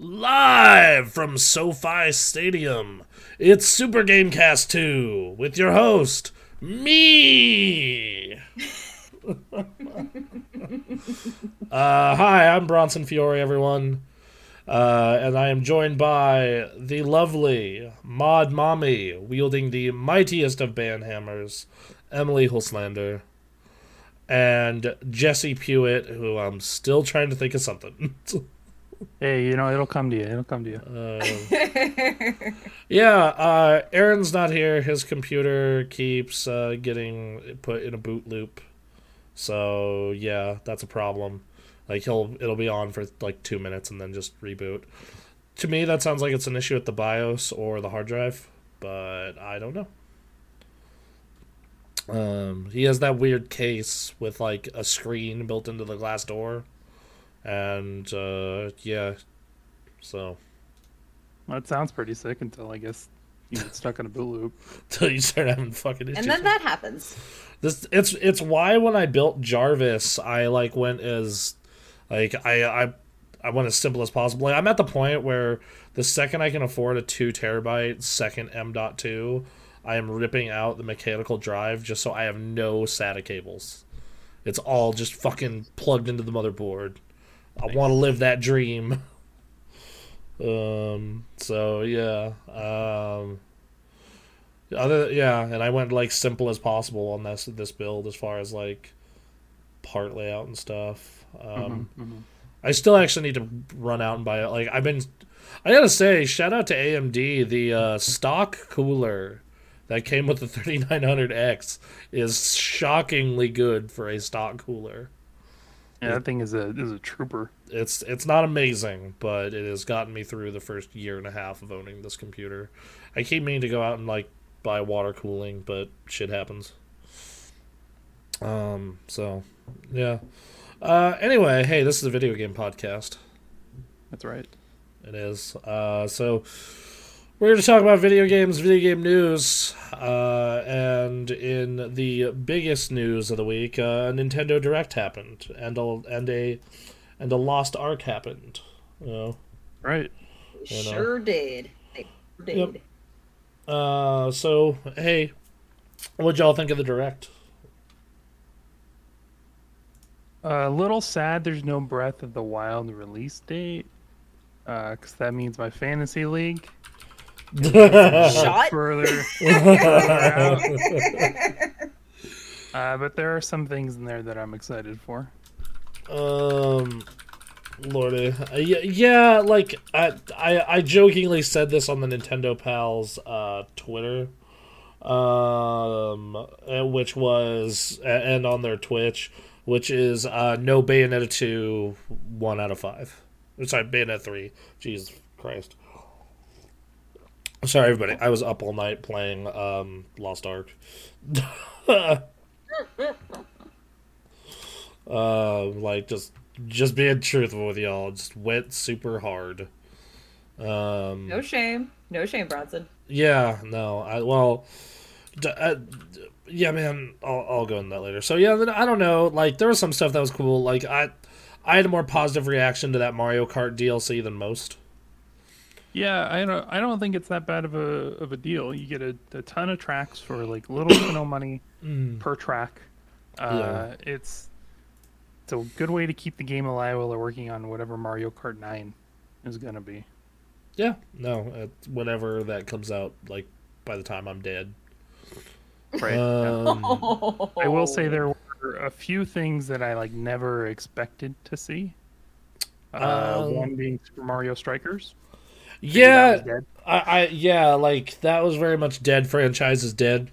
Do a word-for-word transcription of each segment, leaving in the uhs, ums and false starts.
Live from SoFi Stadium, it's Super Gamecast two with your host, me! uh, hi, I'm Bronson Fiore, everyone, uh, and I am joined by the lovely Maud Mommy, wielding the mightiest of banhammers, Emily Holslander, and Jesse Pewitt, who I'm still trying to think of something. Hey, you know, it'll come to you. It'll come to you. Uh, yeah, uh, Aaron's not here. His computer keeps uh, getting put in a boot loop. So, yeah, that's a problem. Like, he'll it'll be on for, like, two minutes and then just reboot. To me, that sounds like it's an issue with the BIOS or the hard drive, but I don't know. Um, he has that weird case with, like, a screen built into the glass door. And, uh, yeah, so. Well, that sounds pretty sick until, I guess, you get stuck in a boot loop. Until you start having fucking issues. And then that happens. This It's it's why when I built Jarvis, I, like, went as, like, I, I, I went as simple as possible. Like, I'm at the point where the second I can afford a two terabyte second M dot two, I am ripping out the mechanical drive just so I have no S A T A cables. It's all just fucking plugged into the motherboard. I want to live that dream. Um. So yeah. Um. Other yeah, and I went like simple as possible on this this build as far as like part layout and stuff. Um. Mm-hmm, mm-hmm. I still actually need to run out and buy it. Like I've been, I gotta say, shout out to A M D. The uh, stock cooler that came with the thirty-nine hundred X is shockingly good for a stock cooler. Yeah, that thing is a is a trooper. It's it's not amazing, but it has gotten me through the first year and a half of owning this computer. I keep meaning to go out and like buy water cooling, but shit happens. Um. So, yeah. Uh. Anyway, hey, this is a video game podcast. That's right. It is. Uh. So, we're going to talk about video games, video game news, uh, and in the biggest news of the week, uh, Nintendo Direct happened, and a and a and a Lost Ark happened. You know? Right. You know? Sure did. They sure did. Yep. Uh, so hey, what'd y'all think of the Direct? Uh, a little sad. There's no Breath of the Wild release date, because uh, that means my fantasy league. Shot further, further uh, but there are some things in there that I'm excited for. Um, Lordy, uh, yeah, yeah, like I, I, I jokingly said this on the Nintendo Pals uh, Twitter, um, which was and on their Twitch, which is uh, no Bayonetta two, one out of five. Sorry, Bayonetta three. Jesus Christ. Sorry, everybody. I was up all night playing um, Lost Ark. uh, like, just just being truthful with y'all. Just went super hard. Um, no shame. No shame, Bronson. Yeah, no. I Well, d- I, d- yeah, man. I'll, I'll go into that later. So, yeah, I don't know. Like, there was some stuff that was cool. Like, I, I had a more positive reaction to that Mario Kart D L C than most. Yeah, I don't. I don't think it's that bad of a of a deal. You get a, a ton of tracks for like little to no money mm. per track. Uh, yeah. It's it's a good way to keep the game alive while they're working on whatever Mario Kart nine is gonna be. Yeah, no, whenever that comes out, like by the time I'm dead. Right. Um, oh. I will say there were a few things that I like never expected to see. Uh, um, one being Super Mario Strikers. Yeah, I, I yeah, like that was very much dead. Franchise is dead.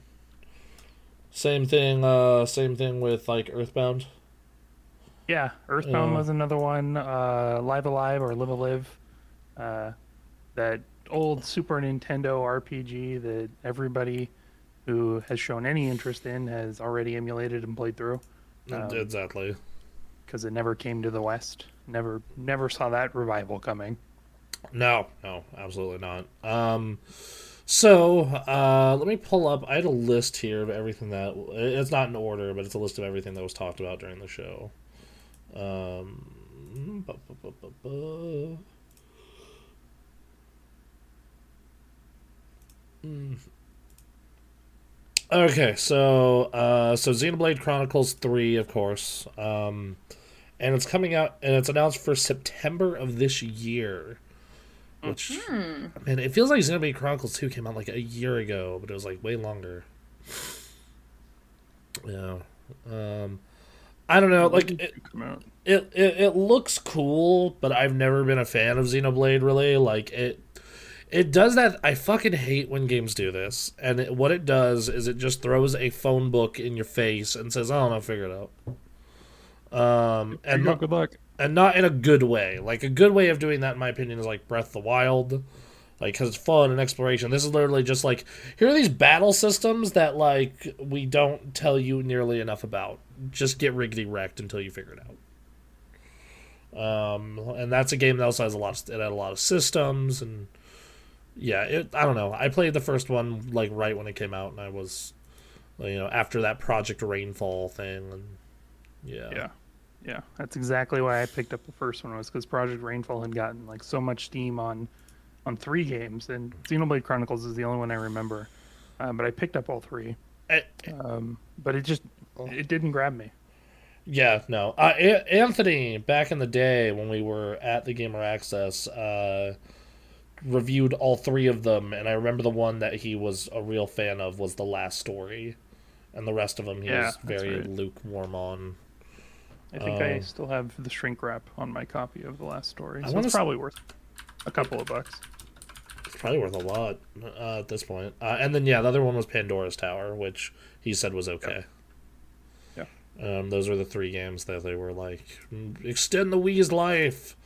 Same thing. Uh, same thing with like Earthbound. Yeah, Earthbound yeah. was another one. Uh, Live A Live or Live A Live, uh, that old Super Nintendo R P G that everybody who has shown any interest in has already emulated and played through. Um, exactly. Because it never came to the West. Never, never saw that revival coming. No, no, absolutely not. Um, so, uh, let me pull up. I had a list here of everything that... It's not in order, but it's a list of everything that was talked about during the show. Um, bu- bu- bu- bu- bu- Mm. Okay, so uh, so Xenoblade Chronicles three, of course, um, and it's coming out, and it's announced for September of this year. Which, mm-hmm. man, it feels like Xenoblade Chronicles two came out like a year ago, but it was like way longer. Yeah, um, I don't know. Like it, it, it, it looks cool, but I've never been a fan of Xenoblade. Really, like it. It does that. I fucking hate when games do this. And it, what it does is it just throws a phone book in your face and says, I don't know, figure it out. Um, and not, good luck. And not in a good way. Like, a good way of doing that, in my opinion, is like Breath of the Wild. Like, because it's fun and exploration. This is literally just like, here are these battle systems that, like, we don't tell you nearly enough about. Just get riggedy wrecked until you figure it out. Um, and that's a game that also has a lot of, it had a lot of systems and... Yeah, it, I don't know. I played the first one like right when it came out, and I was, you know, after that Project Rainfall thing, and yeah, yeah, yeah. That's exactly why I picked up the first one, was because Project Rainfall had gotten like so much steam on, on three games, and Xenoblade Chronicles is the only one I remember, um, but I picked up all three. It, um, but it just it didn't grab me. Yeah, no. Uh, Anthony, back in the day when we were at the Gamer Access, uh. reviewed all three of them, and I remember the one that he was a real fan of was The Last Story, and the rest of them he yeah, was very right. lukewarm on. I think um, I still have the shrink wrap on my copy of The Last Story, so it's probably s- worth a couple of bucks. It's probably worth a lot uh, at this point. Uh, and then, yeah, the other one was Pandora's Tower, which he said was okay. Yeah. yeah. Um, those were the three games that they were like, extend the Wii's life!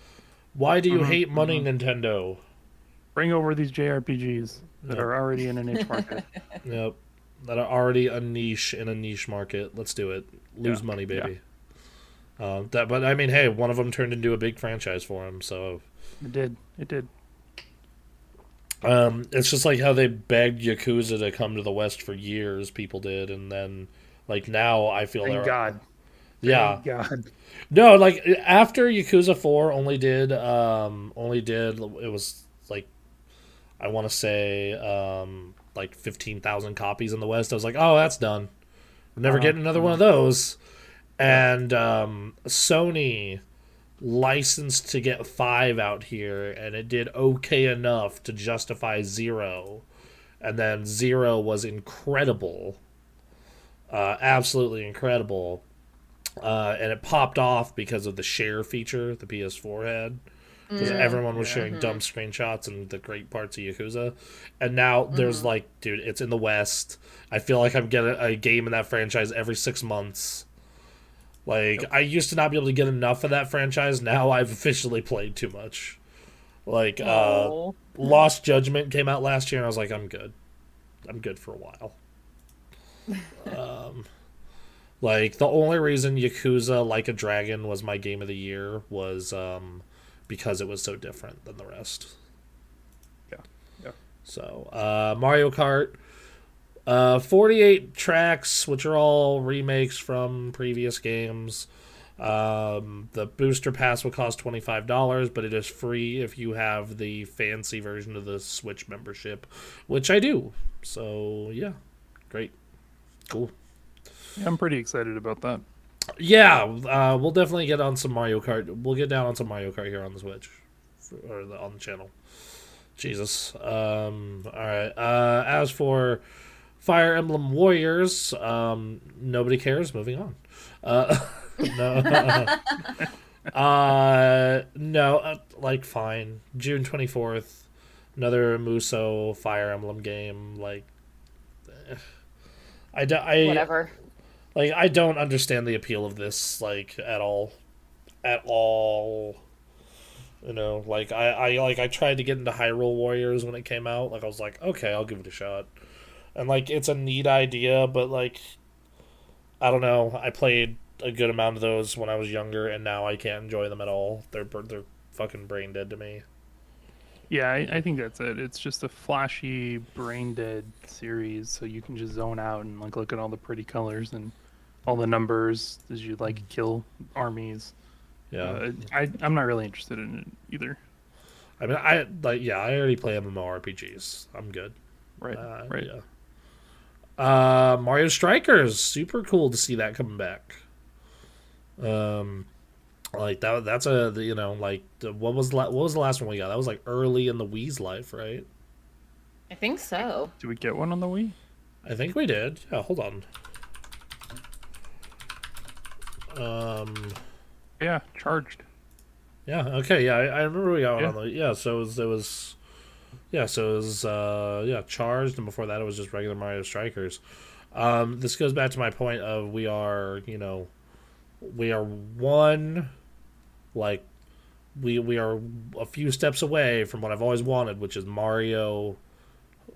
Why do you mm-hmm, hate money, mm-hmm. Nintendo? Bring over these J R P Gs that yep. are already in a niche market. Yep. That are already a niche in a niche market. Let's do it. Lose yeah. money, baby. Yeah. Uh, that, but, I mean, hey, one of them turned into a big franchise for him, so... It did. It did. Um, it's just like how they begged Yakuza to come to the West for years, people did, and then, like, now I feel... Thank God. Yeah. Thank God. No, like, after Yakuza four only did, um, only did, it was, like... I want to say um, like fifteen thousand copies in the West. I was like, oh, that's done. We're never uh, getting another one of those. And um, Sony licensed to get five out here, and it did okay enough to justify zero. And then zero was incredible. Uh, absolutely incredible. Uh, and it popped off because of the share feature the P S four had. Because yeah, everyone was yeah, sharing mm-hmm. dumb screenshots and the great parts of Yakuza. And now mm-hmm. there's like, dude, it's in the West. I feel like I'm getting a game in that franchise every six months. Like, yep. I used to not be able to get enough of that franchise. Now I've officially played too much. Like, uh, Lost Judgment came out last year, and I was like, I'm good. I'm good for a while. um, like, the only reason Yakuza Like a Dragon was my game of the year was... Um, because it was so different than the rest. Yeah. Yeah. So, uh, Mario Kart, uh, forty-eight tracks, which are all remakes from previous games. Um, the booster pass will cost twenty-five dollars, but it is free if you have the fancy version of the Switch membership, which I do. So, yeah. Great. Cool. Yeah, I'm pretty excited about that. Yeah, uh, we'll definitely get on some Mario Kart. We'll get down on some Mario Kart here on the Switch, or the, on the channel. Jesus. Um, all right. Uh, as for Fire Emblem Warriors, um, nobody cares. Moving on. Uh, no. uh, no. Uh, like, fine. June twenty-fourth. Another Musou Fire Emblem game. Like, I. I Whatever. Like, I don't understand the appeal of this, like, at all. At all. You know, like, I, I like I tried to get into Hyrule Warriors when it came out. Like, I was like, okay, I'll give it a shot. And, like, it's a neat idea, but, like, I don't know. I played a good amount of those when I was younger, and now I can't enjoy them at all. They're, they're fucking brain dead to me. Yeah, I, I think that's it. It's just a flashy, brain-dead series, so you can just zone out and like look at all the pretty colors and all the numbers as you like kill armies. Yeah, uh, I I'm not really interested in it either. I mean, I like yeah, I already play M M O R P Gs. I'm good. Right. Uh, right. Yeah. Uh, Mario Strikers, super cool to see that coming back. Um, like that. That's a you know like what was la- what was the last one we got? That was like early in the Wii's life, right? I think so. Did we get one on the Wii? I think we did. Yeah, hold on. Um, yeah, charged. Yeah. Okay. Yeah, I, I remember we got one yeah. on the yeah. So it was. It was Yeah, so it was uh, yeah charged, and before that it was just regular Mario Strikers. Um, this goes back to my point of we are, you know, we are one, like, we we are a few steps away from what I've always wanted, which is Mario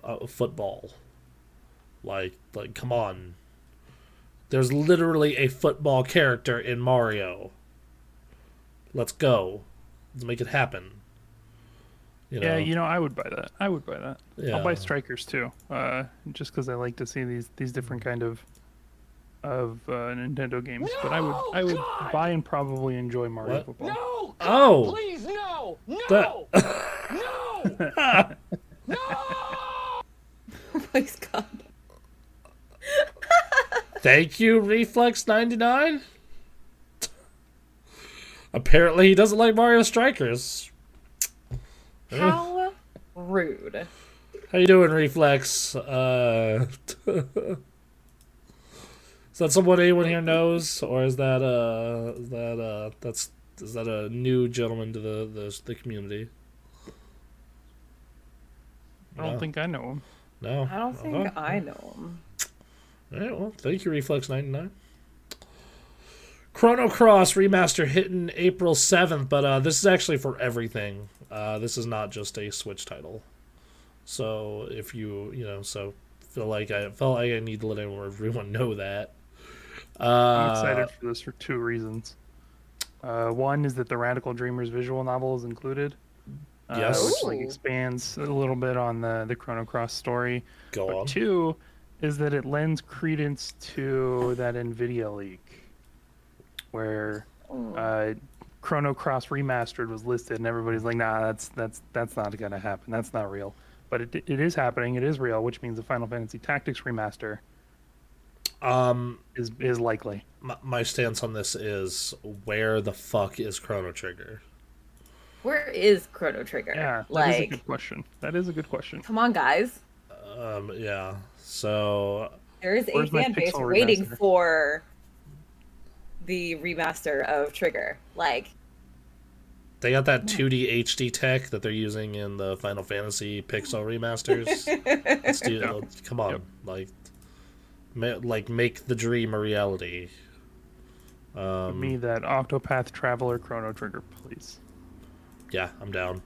uh, football. Like, like, come on. There's literally a football character in Mario. Let's go. Let's make it happen. You know. Yeah, you know, I would buy that. I would buy that. Yeah. I'll buy Strikers too, uh, just because I like to see these, these different kind of of uh, Nintendo games. No, but I would I would God. buy and probably enjoy Mario what? Football. No! Oh! Please no! No! That... no! no! Oh my God! Thank you, Reflex ninety-nine. Apparently, he doesn't like Mario Strikers. How rude. How you doing, Reflex? Uh, is that someone anyone here knows, or is that uh is that uh that's is that a new gentleman to the the, the community? I don't no. think I know him. No, I don't think uh-huh. I know him. All right, well, thank you, Reflex ninety-nine. Chrono Cross remaster hitting April seventh, but uh, this is actually for everything. Uh, this is not just a Switch title. So if you, you know, so feel like I felt like I need to let everyone know that. Uh, I'm excited for this for two reasons. Uh, one is that the Radical Dreamers visual novel is included. Uh, yes. Which like expands a little bit on the, the Chrono Cross story. Go but on. Two is that it lends credence to that NVIDIA leak, where uh, Chrono Cross Remastered was listed, and everybody's like, nah, that's that's that's not gonna happen. That's not real. But it it is happening. It is real, which means the Final Fantasy Tactics Remaster um, is is likely. My, my stance on this is, where the fuck is Chrono Trigger? Where is Chrono Trigger? Yeah, that like, is a good question. That is a good question. Come on, guys. Um, yeah, so... There is a fan base waiting remaster? for... the remaster of Trigger. Like, they got that two D H D tech that they're using in the Final Fantasy Pixel remasters. Let's do, yeah. Come on, yep. like, ma- like make the dream a reality. Um, Give me that Octopath Traveler Chrono Trigger, please. Yeah, I'm down.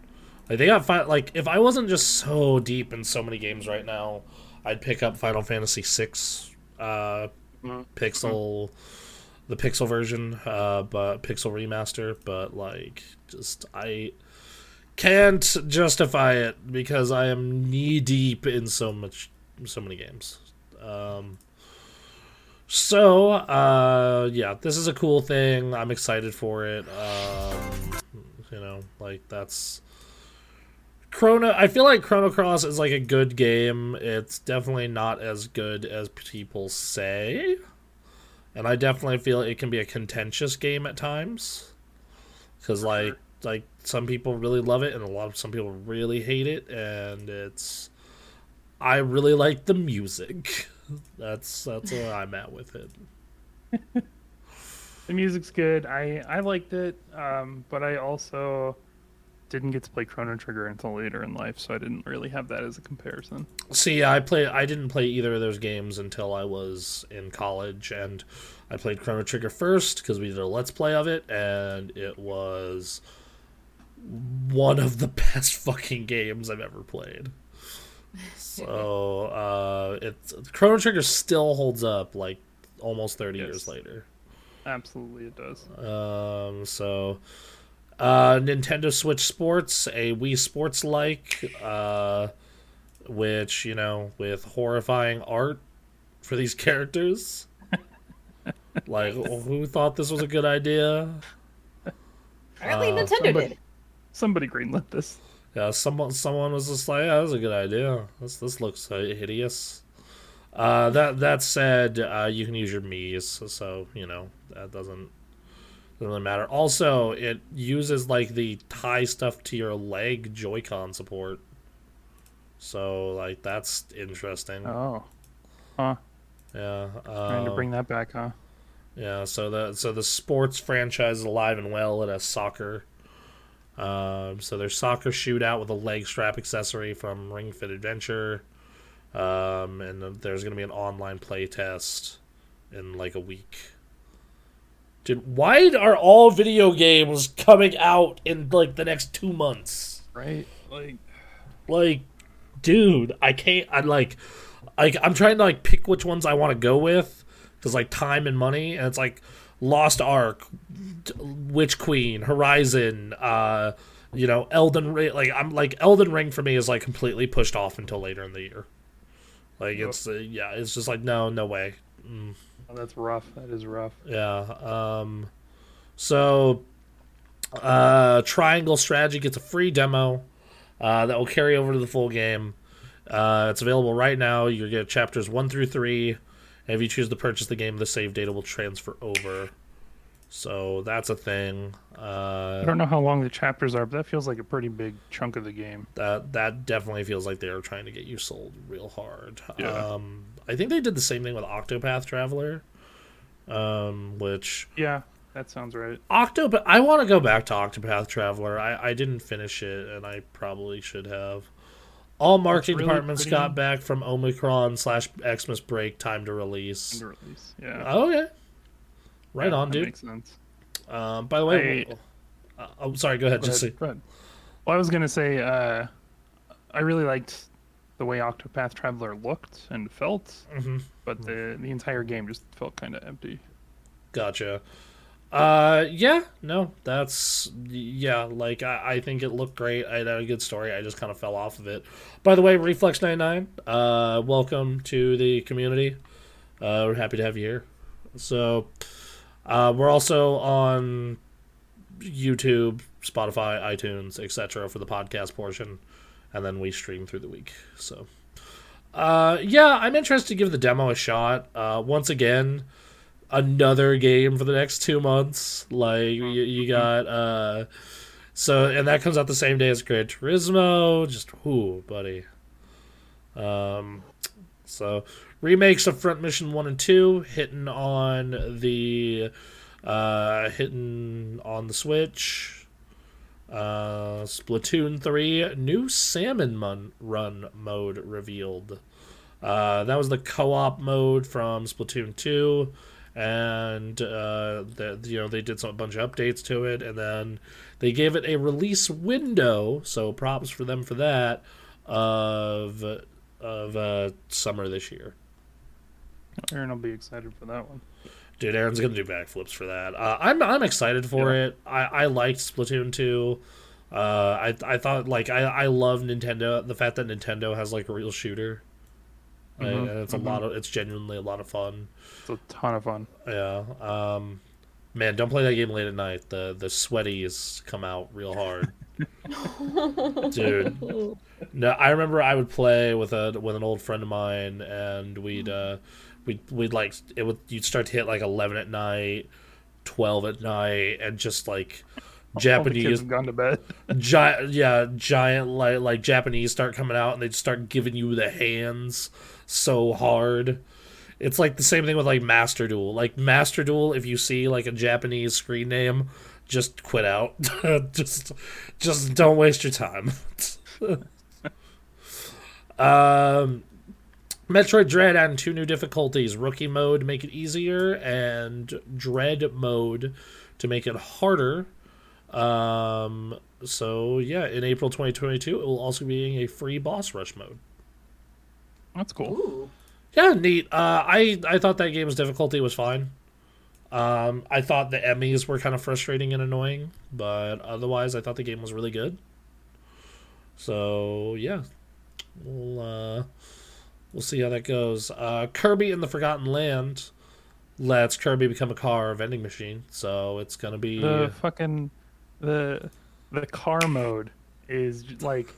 Like, they got fi- like if I wasn't just so deep in so many games right now, I'd pick up Final Fantasy six uh, mm-hmm. Pixel. Mm-hmm. The Pixel version, uh, but Pixel remaster, but like, just I can't justify it because I am knee deep in so much, so many games. Um, so uh, yeah, this is a cool thing. I'm excited for it. Um, you know, like that's Chrono. I feel like Chrono Cross is like a good game. It's definitely not as good as people say. And I definitely feel it can be a contentious game at times, because like sure. like some people really love it and a lot of some people really hate it. And it's, I really like the music. That's that's where I'm at with it. The music's good. I I liked it, um, but I also didn't get to play Chrono Trigger until later in life, so I didn't really have that as a comparison. See, I play. I didn't play either of those games until I was in college, and I played Chrono Trigger first because we did a Let's Play of it, and it was one of the best fucking games I've ever played. So, uh, it's Chrono Trigger still holds up like almost thirty yes. years later. Absolutely, it does. Um, so. Uh, Nintendo Switch Sports, a Wii Sports-like, uh, which, you know, with horrifying art for these characters. Like, who thought this was a good idea? Apparently uh, Nintendo somebody, did. Somebody greenlit this. Yeah, someone someone was just like, yeah, that's a good idea. This this looks hideous. Uh, that that said, uh, you can use your Miis, so, so you know that doesn't doesn't really matter. Also, it uses like the tie stuff to your leg Joy-Con support, so like that's interesting. Oh, huh? Yeah. Um, Trying to bring that back, huh? Yeah. So the so the sports franchise is alive and well. It has soccer. Um, so there's soccer shootout with a leg strap accessory from Ring Fit Adventure. Um, and there's going to be an online play test in like a week. Dude, why are all video games coming out in like the next two months? Right? Like, like, dude, I can't, I like, like, I'm trying to like pick which ones I want to go with because like time and money, and it's like, Lost Ark, Witch Queen, Horizon, uh, you know, Elden Ring. Like I'm like Elden Ring for me is like completely pushed off until later in the year. Like it's uh, yeah, it's just like no, no way. Mm. Oh, that's rough. That is rough. Yeah. Um. So, uh, Triangle Strategy gets a free demo, uh, that will carry over to the full game. Uh, it's available right now. You get chapters one through three. If you choose to purchase the game, the save data will transfer over. So that's a thing. Uh, I don't know how long the chapters are, but that feels like a pretty big chunk of the game. That that definitely feels like they are trying to get you sold real hard. Yeah. Um, I think they did the same thing with Octopath Traveler, um, which... Yeah, that sounds right. Octopath. I want to go back to Octopath Traveler. I, I didn't finish it, and I probably should have. All marketing really departments pretty... got back from Omicron slash Xmas break. Time to release. Time to release. Yeah. Oh, okay. Right yeah, on, that dude. Makes sense. Um, by the way, I... uh, oh, sorry. Go ahead, go Jesse. Ahead. Go ahead. Well, I was gonna say, uh, I really liked the way Octopath Traveler looked and felt, mm-hmm. but mm-hmm. the the entire game just felt kind of empty. Gotcha. Uh, yeah, no, that's, yeah, like, I, I think it looked great, I had a good story, I just kind of fell off of it. By the way, Reflex ninety-nine, uh, welcome to the community, uh, we're happy to have you here. So, uh, we're also on YouTube, Spotify, iTunes, et cetera for the podcast portion, and then we stream through the week, so. Uh, yeah, I'm interested to give the demo a shot, uh, once again, another game for the next two months. Like you, you got, uh, so and that comes out the same day as Gran Turismo. Just whoo, buddy. Um, so remakes of Front Mission One and Two, hitting on the, uh, hitting on the Switch. Uh, Splatoon Three, new Salmon Mon- Run mode revealed. Uh, that was the co-op mode from Splatoon Two. And uh, the, you know they did some a bunch of updates to it, and then they gave it a release window. So props for them for that of of uh, summer this year. Aaron will be excited for that one. Dude, Aaron's gonna do backflips for that. Uh, I'm I'm excited for yeah. it. I, I liked Splatoon two. Uh, I I thought like I, I love Nintendo. The fact that Nintendo has like a real shooter. Mm-hmm. And it's mm-hmm. a lot of it's genuinely a lot of fun. It's a ton of fun. Yeah. Um, man, don't play that game late at night. The the sweaties come out real hard. Dude. No, I remember I would play with a with an old friend of mine, and we'd uh, we we'd like it would you'd start to hit like eleven at night, twelve at night, and just like Japanese all the kids have gone to bed. gi- yeah, giant like like Japanese start coming out, and they just start giving you the hands so hard. It's like the same thing with like Master Duel. Like Master Duel, if you see like a Japanese screen name, just quit out. just just don't waste your time. um Metroid Dread adding two new difficulties, Rookie Mode to make it easier and Dread Mode to make it harder. Um, so yeah, in April twenty twenty-two, it will also be a free boss rush mode. That's cool. Ooh. Yeah, neat. Uh, I, I thought that game's difficulty was fine. Um, I thought the Emmys were kind of frustrating and annoying, but otherwise I thought the game was really good. So yeah, we'll, uh, we'll see how that goes. Uh, Kirby and the Forgotten Land lets Kirby become a car or vending machine. So it's going to be the fucking... The the car mode is like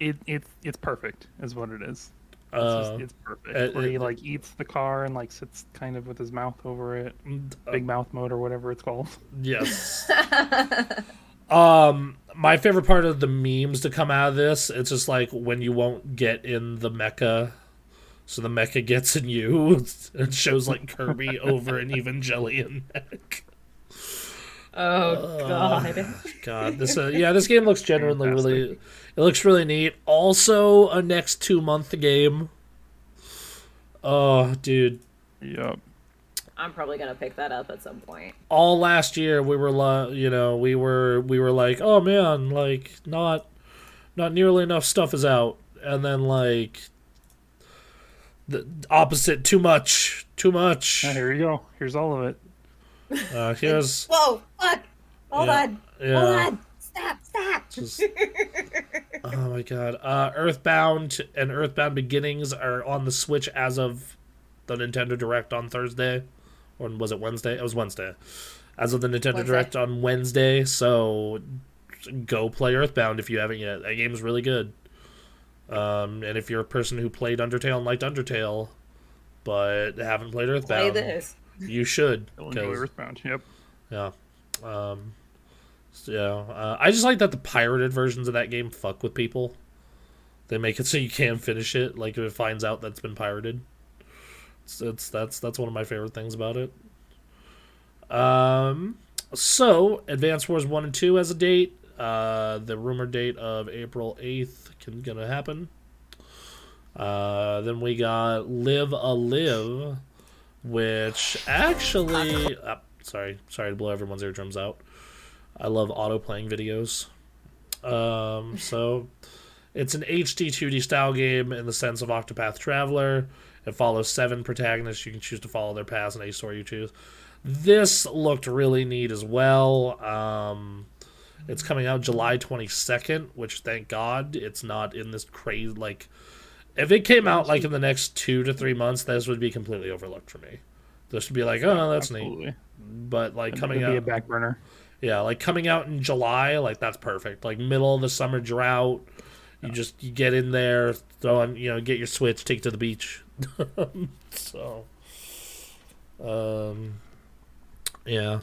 it it's it's perfect is what it is. It's, uh, just, it's perfect. It, Where he it, like eats the car and like sits kind of with his mouth over it, uh, big mouth mode or whatever it's called. Yes. um, my favorite part of the memes to come out of this, it's just like when you won't get in the mecha, so the mecha gets in you. It shows like Kirby over an Evangelion mech. Oh god! Uh, god, this uh, yeah, this game looks genuinely really. It looks really neat. Also, a next two month game. Oh, dude. Yep. I'm probably gonna pick that up at some point. All last year, we were, you know, we were, we were like, oh man, like not, not nearly enough stuff is out, and then like, the opposite, too much, too much. Oh, here you go. Here's all of it. Uh, here's whoa! Fuck! Hold yeah, on! Yeah. Hold on! Stop! Stop! Just... oh my god! Uh, Earthbound and Earthbound Beginnings are on the Switch as of the Nintendo Direct on Thursday, or was it Wednesday? It was Wednesday. As of the Nintendo Wednesday. Direct on Wednesday, so go play Earthbound if you haven't yet. That game is really good. Um, and if you're a person who played Undertale and liked Undertale, but haven't played Earthbound, play this. You should. Earthbound, yep. Yeah. Um, so, yeah. Uh, I just like that the pirated versions of that game fuck with people. They make it so you can't finish it, like if it finds out that's been pirated. It's, it's that's that's one of my favorite things about it. Um, so, Advance Wars one and two has a date. Uh, the rumored date of April eighth can gonna happen. Uh, then we got Live A Live... Which actually, oh, sorry, sorry to blow everyone's eardrums out. I love auto playing videos. Um, so it's an H D two D style game in the sense of Octopath Traveler. It follows seven protagonists. You can choose to follow their paths in any story you choose. This looked really neat as well. Um, it's coming out July twenty-second, which thank God it's not in this crazy like. If it came out like in the next two to three months, this would be completely overlooked for me. This would be like, oh, no, that's Absolutely. neat. But like and coming out, be a back burner. Yeah, like coming out in July, like that's perfect. Like middle of the summer drought, you yeah. just you get in there, throw on, you know, get your Switch, take it to the beach. so, um, yeah,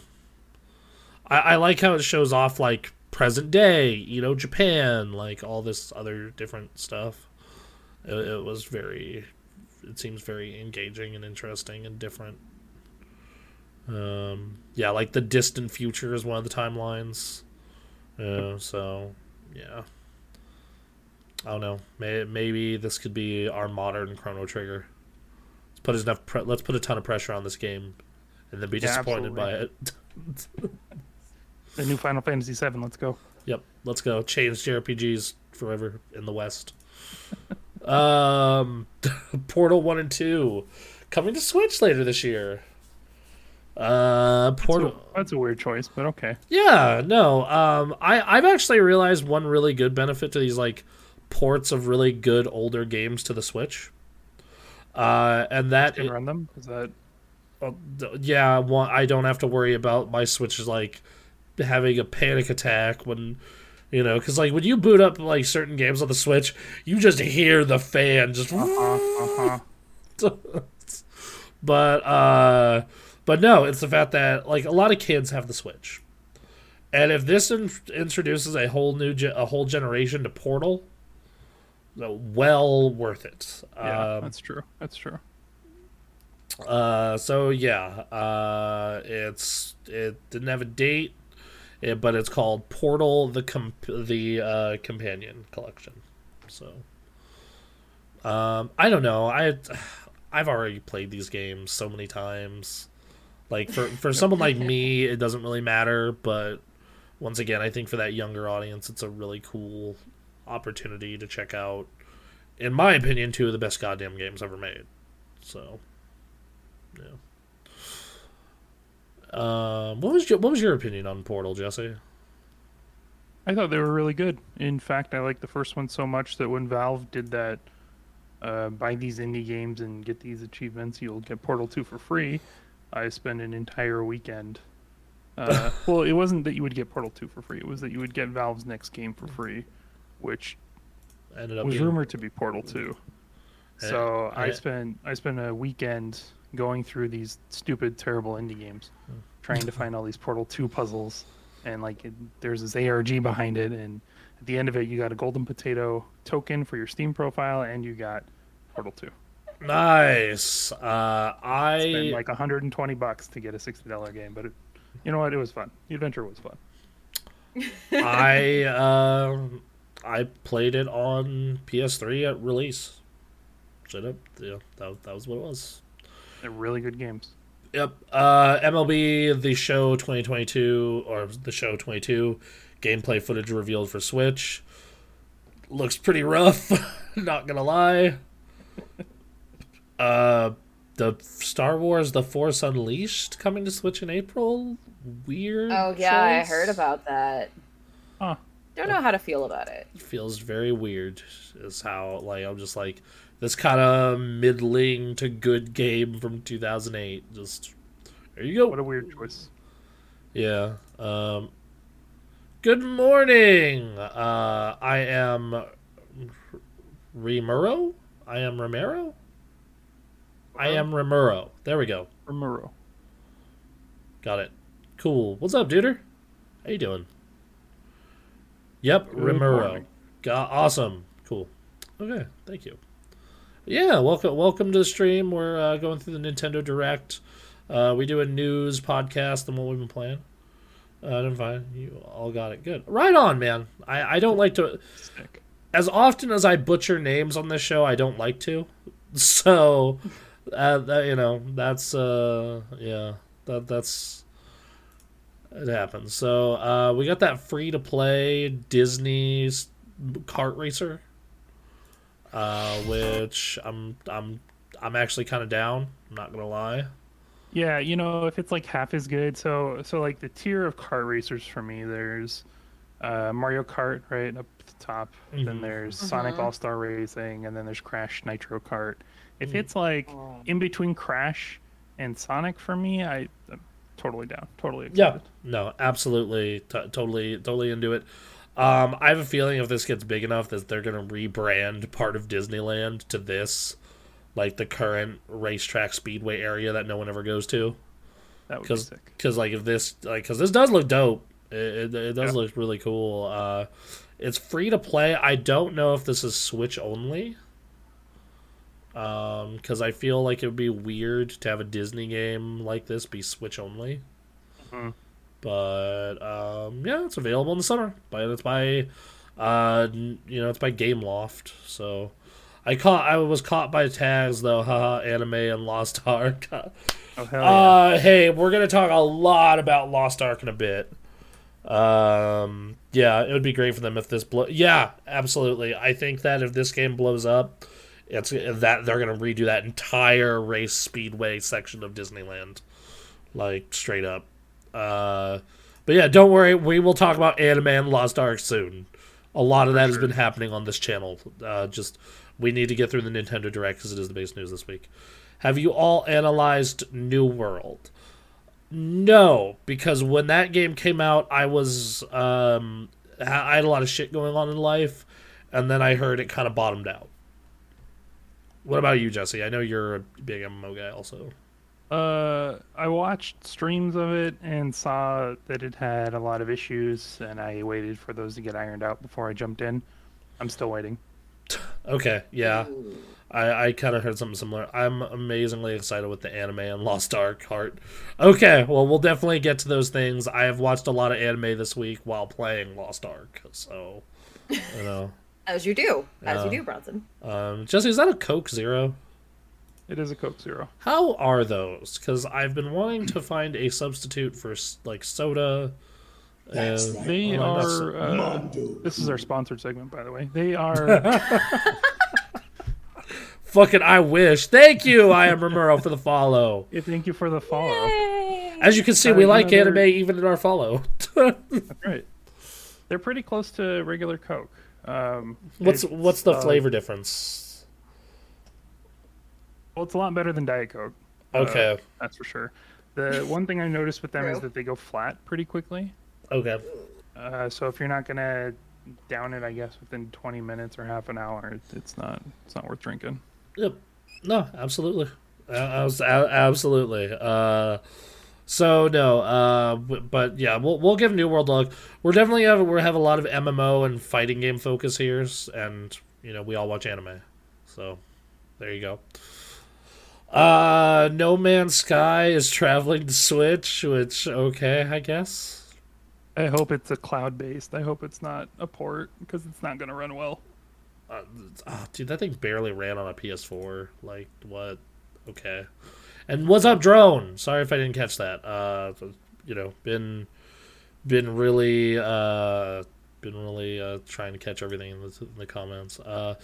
I, I like how it shows off like present day, you know, Japan, like all this other different stuff. It was very, it seems very engaging and interesting and different. Um, yeah, like the distant future is one of the timelines. Uh, so, yeah. I don't know. May, maybe this could be our modern Chrono Trigger. Let's put enough. Pre- let's put a ton of pressure on this game, and then be yeah, disappointed absolutely. by it. The new Final Fantasy seven. Let's go. Yep. Let's go. Change J R P Gs forever in the West. Um, Portal one and two coming to Switch later this year. Uh, Portal. That's a, that's a weird choice, but okay. Yeah, no. Um, I, I've actually realized one really good benefit to these like ports of really good older games to the Switch. Uh, and that you can run them? Is that? Well, yeah, well, I don't have to worry about my Switch is like having a panic attack when. You know, because, like, when you boot up, like, certain games on the Switch, you just hear the fan just... Uh-huh, uh-huh. but, uh... But, no, it's the fact that, like, a lot of kids have the Switch. And if this in- introduces a whole new... Ge- a whole generation to Portal, well worth it. Yeah, um, that's true. That's true. Uh, so, yeah. Uh, it's... It didn't have a date. It, but it's called Portal the comp- the uh, Companion Collection. So, um, I don't know. I I've already played these games so many times. Like for, for someone like me, it doesn't really matter. But once again, I think for that younger audience, it's a really cool opportunity to check out. In my opinion, two of the best goddamn games ever made. So, yeah. Um, what was your, what was your opinion on Portal, Jesse? I thought they were really good. In fact, I liked the first one so much that when Valve did that, uh, buy these indie games and get these achievements, you'll get Portal two for free. I spent an entire weekend Uh, well, it wasn't that you would get Portal two for free. It was that you would get Valve's next game for free, which ended up was getting... rumored to be Portal two. Yeah. So yeah. I spent I spent a weekend going through these stupid, terrible indie games, yeah. trying to find all these Portal two puzzles. And like, it, there's this A R G behind it, and at the end of it, you got a golden potato token for your Steam profile, and you got Portal two. Nice. Uh, I spent like one hundred twenty bucks to get a sixty dollars game, but it, you know what? It was fun. The adventure was fun. I um, I played it on P S three at release. Shut up. Yeah, that that was what it was. They're really good games. Yep. Uh, M L B The Show twenty twenty-two, or The Show twenty-two, gameplay footage revealed for Switch. Looks pretty rough, not gonna lie. Uh, the Star Wars The Force Unleashed coming to Switch in April. Weird. Oh yeah, choice. I heard about that. Huh. Don't know how to feel about it. It feels very weird. Is how like I'm just like. This kind of middling to good game from two thousand eight. Just, there you go. What a weird choice. Yeah. Um, good morning. Uh, I am Remuro. I am Romero. I am Remuro. There we go. Remuro. Got it. Cool. What's up, duder? How you doing? Yep, good Remuro. Got awesome. Cool. Okay. Thank you. Yeah, welcome welcome to the stream. We're uh, going through the Nintendo Direct. Uh, we do a news podcast on what we've been playing. Uh, I'm fine. You all got it. Good. Right on, man. I, I don't like to... Sick. As often as I butcher names on this show, I don't like to. So, uh, that, you know, that's... Uh, yeah, that that's... It happens. So, uh, we got that free-to-play Disney kart racer. Uh, which I'm I'm I'm actually kind of down. I'm not gonna lie. Yeah, you know, if it's like half as good, so so like the tier of kart racers for me, there's uh, Mario Kart right up at the top. Mm-hmm. Then there's uh-huh. Sonic All Star Racing, and then there's Crash Nitro Kart. If mm-hmm. it's like oh. in between Crash and Sonic for me, I, I'm totally down, totally excited. Yeah, no, absolutely, t- totally, totally into it. Um, I have a feeling if this gets big enough that they're going to rebrand part of Disneyland to this, like the current racetrack speedway area that no one ever goes to. That would be sick. Because like if this, like because this does look dope. It, it, it does yeah. look really cool. Uh, it's free to play. I don't know if this is Switch only. Um, because I feel like it would be weird to have a Disney game like this be Switch only. Mm-hmm. But um, yeah, it's available in the summer. But it's by, uh, you know, it's by Gameloft. So I caught, I was caught by tags though. Haha, anime and Lost Ark. Oh hell yeah. Uh, hey, we're gonna talk a lot about Lost Ark in a bit. Um, yeah, it would be great for them if this blow. Yeah, absolutely. I think that if this game blows up, it's that they're gonna redo that entire race speedway section of Disneyland, like straight up. Uh, but yeah, don't worry. We will talk about anime and Lost Ark soon. A lot of that has been happening on this channel. Uh, just we need to get through the Nintendo Direct because it is the biggest news this week. Have you all analyzed New World? No, because when that game came out, I was um, I had a lot of shit going on in life, and then I heard it kind of bottomed out. What about you, Jesse? I know you're a big M M O guy, also. Uh, I watched streams of it and saw that it had a lot of issues, and I waited for those to get ironed out before I jumped in. I'm still waiting. Okay, yeah. I, I kind of heard something similar. I'm amazingly excited with the anime and Lost Ark heart. Okay, well, we'll definitely get to those things. I have watched a lot of anime this week while playing Lost Ark, so, you know. As you do. As uh, you do, Bronson. Um, Jesse, is that a Coke Zero? It is a Coke Zero. How are those? Because I've been wanting to find a substitute for like soda. That's uh, they are. Uh, this is our sponsored segment, by the way. They are. Fucking, I wish. Thank you. I am Romero for the follow. Yeah, thank you for the follow. Yay. As you can see, we uh, like another... anime even in our follow. That's right. They're pretty close to regular Coke. Um, what's what's the uh, flavor difference? Well, it's a lot better than Diet Coke. Okay. Uh, that's for sure. The one thing I noticed with them True. is that they go flat pretty quickly. Okay. Uh, so if you're not gonna down it, I guess within twenty minutes or half an hour, it's not it's not worth drinking. Yep. No, absolutely. Uh, absolutely. Uh, so no. Uh, but, but yeah, we'll we'll give New World a look. We're definitely have we have a lot of M M O and fighting game focus here, and you know we all watch anime, so there you go. Uh, No Man's Sky is traveling to Switch, which okay, I guess. I hope it's a cloud-based. I hope it's not a port, because it's not going to run well. Uh, oh, dude, that thing barely ran on a P S four. Like, what? Okay. And what's up, Drone? Sorry if I didn't catch that. Uh, you know, been been really uh, been really uh, trying to catch everything in the, in the comments. Uh,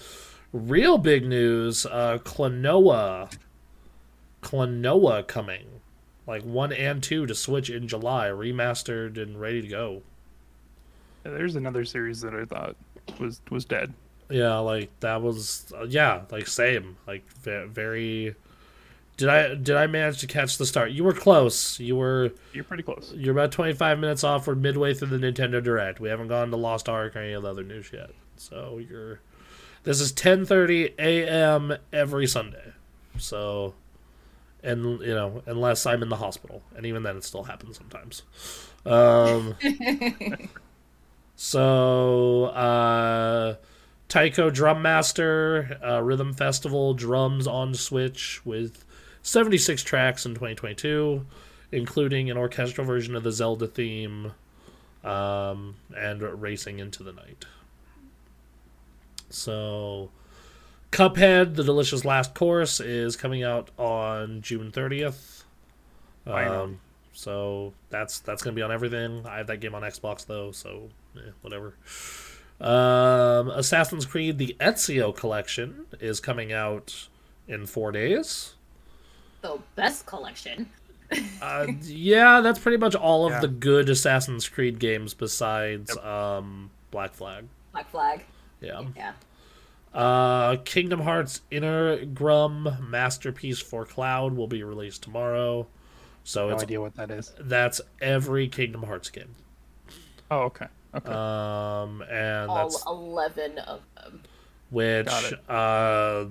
real big news, uh, Klonoa. Klonoa coming. Like one and two to Switch in July, remastered and ready to go. Yeah, there's another series that I thought was was dead. Yeah, like that was uh, yeah, like same, like very. Did I did I manage to catch the start? You were close. You were. You're pretty close. You're about twenty-five minutes off. We're midway through the Nintendo Direct. We haven't gone to Lost Ark or any of the other news yet. So you're. This is ten thirty a.m. every Sunday. So. And, you know, unless I'm in the hospital. And even then, it still happens sometimes. Um, so, uh, Taiko Drum Master, uh, Rhythm Festival, drums on Switch with seventy-six tracks in twenty twenty-two, including an orchestral version of the Zelda theme um, and Racing Into the Night. So... Cuphead, The Delicious Last Course, is coming out on June thirtieth. Um, so that's that's going to be on everything. I have that game on Xbox, though, so eh, whatever. Um, Assassin's Creed, the Ezio Collection, is coming out in four days. The best collection. uh, yeah, that's pretty much all of yeah. the good Assassin's Creed games besides yep. um, Black Flag. Black Flag. Yeah. Yeah. Uh, Kingdom Hearts Intergrum Masterpiece for Cloud will be released tomorrow. So no it's, idea what that is. That's every Kingdom Hearts game. Oh, okay. Okay. Um, and all that's, eleven of them. Which, uh,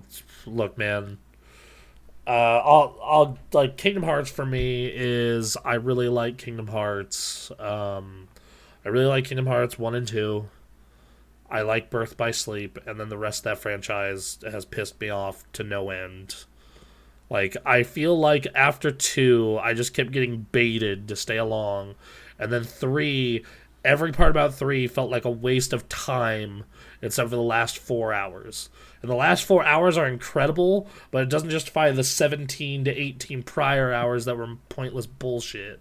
look, man. Uh, I'll, I'll like Kingdom Hearts for me is I really like Kingdom Hearts. Um, I really like Kingdom Hearts one and two. I like Birth by Sleep, and then the rest of that franchise has pissed me off to no end. Like, I feel like after two, I just kept getting baited to stay along. And then three, every part about three felt like a waste of time, except for the last four hours. And the last four hours are incredible, but it doesn't justify the seventeen to eighteen prior hours that were pointless bullshit.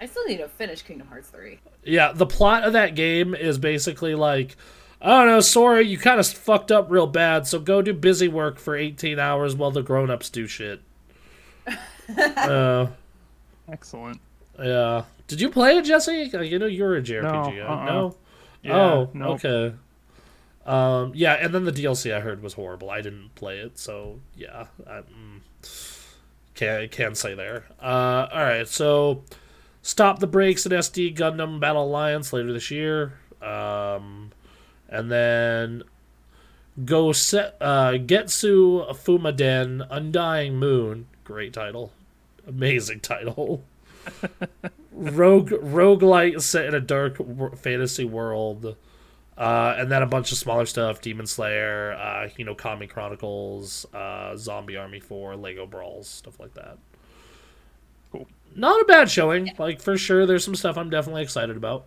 I still need to finish Kingdom Hearts three. Yeah, the plot of that game is basically like, I don't know, sorry, you kind of fucked up real bad, so go do busy work for eighteen hours while the grown-ups do shit. uh, Excellent. Yeah. Did you play it, Jesse? You know, you're a J R P G. No? Uh-uh. no? Yeah, oh, nope. Okay. Um, yeah, and then the D L C I heard was horrible. I didn't play it, so yeah. I can't, can't say there. Uh, all right, so... Stop the Brakes at S D Gundam Battle Alliance later this year. Um, and then go set, uh, Getsu Fumaden Undying Moon. Great title. Amazing title. Rogue roguelite set in a dark fantasy world. Uh, and then a bunch of smaller stuff. Demon Slayer, uh, Hinokami Chronicles, uh, Zombie Army four, Lego Brawls, stuff like that. Not a bad showing. Yeah. Like, for sure, there's some stuff I'm definitely excited about.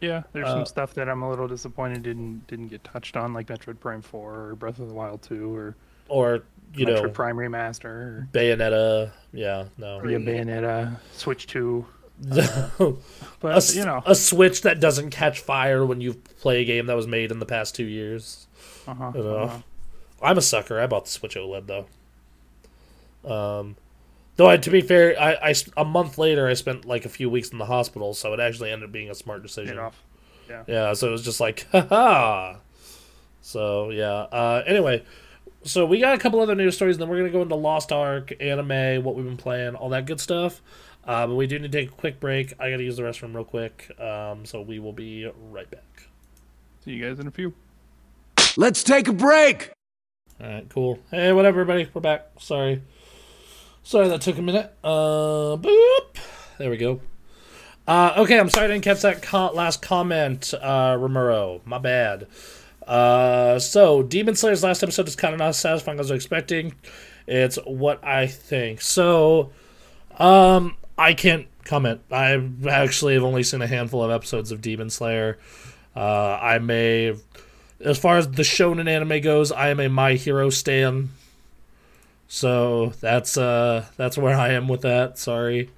Yeah, there's uh, some stuff that I'm a little disappointed didn't didn't get touched on, like Metroid Prime four or Breath of the Wild two or... Or, you Metroid know... Metroid Prime Remaster. Or, Bayonetta. Yeah, no. Yeah, Bayonetta. Switch two. Uh, but, a, you know. A Switch that doesn't catch fire when you play a game that was made in the past two years. Uh-huh. You know? uh-huh. I'm a sucker. I bought the Switch OLED, though. Um... Though, I, to be fair, I, I, a month later, I spent, like, a few weeks in the hospital, so it actually ended up being a smart decision. Yeah, yeah so it was just like, ha-ha! So, yeah. Uh, anyway, So we got a couple other news stories, and then we're going to go into Lost Ark, anime, what we've been playing, all that good stuff. Uh, but we do need to take a quick break. I got to use the restroom real quick, um, so we will be right back. See you guys in a few. Let's take a break! All right, cool. Hey, whatever, everybody. We're back. Sorry. Sorry that took a minute. Uh, boop. There we go. Uh, okay, I'm sorry I didn't catch that co- last comment, uh, Romero. My bad. Uh, so, Demon Slayer's last episode is kind of not as satisfying as I was expecting. It's what I think. So, um, I can't comment. I actually have only seen a handful of episodes of Demon Slayer. Uh, I may... As far as the shonen anime goes, I am a My Hero stan. So, that's, uh, that's where I am with that. Sorry.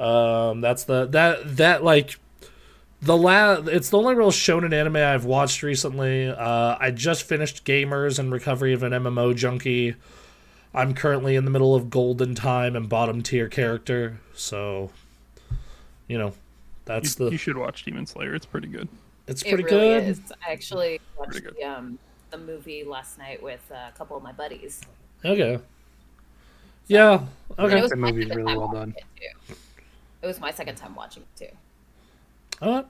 Um, that's the... That, that like... The la- It's the only real shonen anime I've watched recently. Uh, I just finished Gamers in Recovery of an M M O Junkie. I'm currently in the middle of Golden Time and Bottom Tier Character. So, you know, that's you, the... You should watch Demon Slayer. It's pretty good. It's pretty it really good. Is. I actually watched the, um, the movie last night with a couple of my buddies. Okay. So, yeah. Okay. The movie's really well done. It, it was my second time watching it, too. Oh,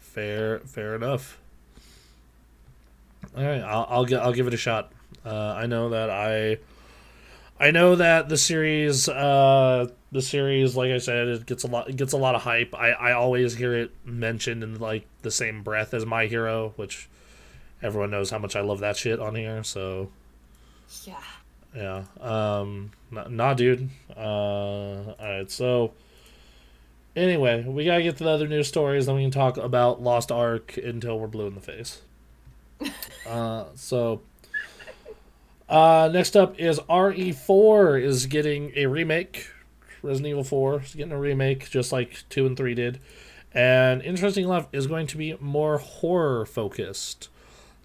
fair, fair enough. All right, I'll, I'll, I'll give it a shot. Uh, I know that I, I know that the series, uh, the series, like I said, it gets a lot, it gets a lot of hype. I, I always hear it mentioned in like the same breath as My Hero, which everyone knows how much I love that shit on here. So, yeah, yeah. Um, nah, nah dude. Uh, all right, so. Anyway, we gotta get to the other news stories, then we can talk about Lost Ark until we're blue in the face. uh, so, uh, next up is R E four is getting a remake. Resident Evil four is getting a remake, just like two and three did. And interesting enough, is going to be more horror-focused.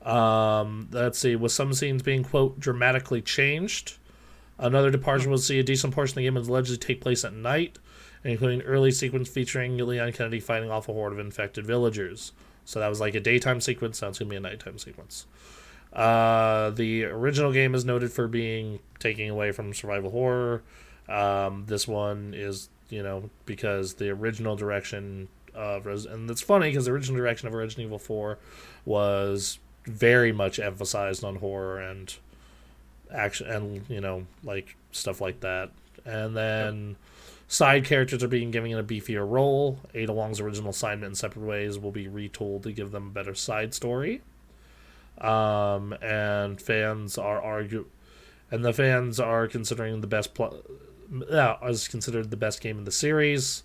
Um, let's see, with some scenes being, quote, dramatically changed. Another departure will see a decent portion of the game is allegedly take place at night, including early sequence featuring Leon Kennedy fighting off a horde of infected villagers. So that was like a daytime sequence, now it's going to be a nighttime sequence. Uh, the original game is noted for being taking away from survival horror. Um, this one is, you know, because the original direction of... Res- and it's funny, because the original direction of Resident Evil four was very much emphasized on horror and action, and, you know, like, stuff like that. And then... Yep. Side characters are being given a beefier role. Ada Wong's original assignment in Separate Ways will be retooled to give them a better side story. Um, and fans are argue, and the fans are considering the best plot. Yeah, is considered the best game in the series.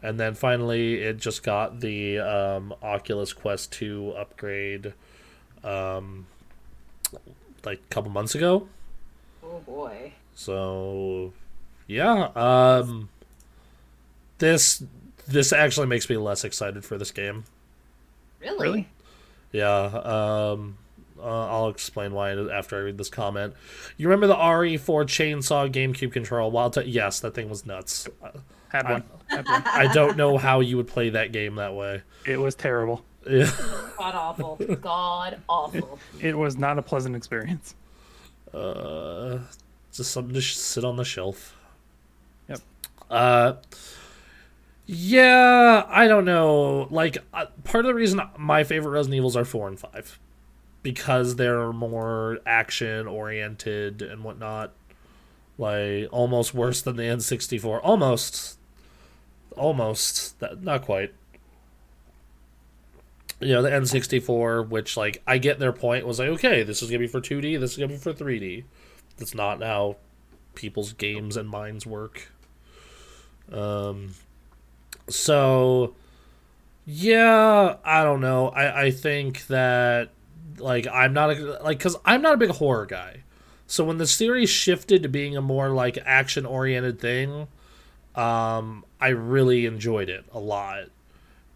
And then finally, it just got the um, Oculus Quest two upgrade, um, like a couple months ago. Oh boy! So, yeah. Um. This this actually makes me less excited for this game. Really? Yeah. Um, uh, I'll explain why after I read this comment. You remember the R E four chainsaw GameCube control? Wild t- yes, that thing was nuts. Had one. I, Had one. I don't know how you would play that game that way. It was terrible. Yeah. God awful. God awful. It, it was not a pleasant experience. Uh, just something to sh- sit on the shelf. Yep. Uh. Yeah, I don't know. Like, uh, part of the reason my favorite Resident Evils are four and five, because they're more action oriented and whatnot. Like, almost worse than the N sixty-four. Almost, almost. That, not quite. You know, the N sixty-four, which, like, I get their point. Was like, okay, this is gonna be for two D. This is gonna be for three D. That's not how people's games and minds work. Um. So, yeah, I don't know. I, I think that, like, I'm not, a, like, because I'm not a big horror guy. So when the series shifted to being a more, like, action-oriented thing, um, I really enjoyed it a lot.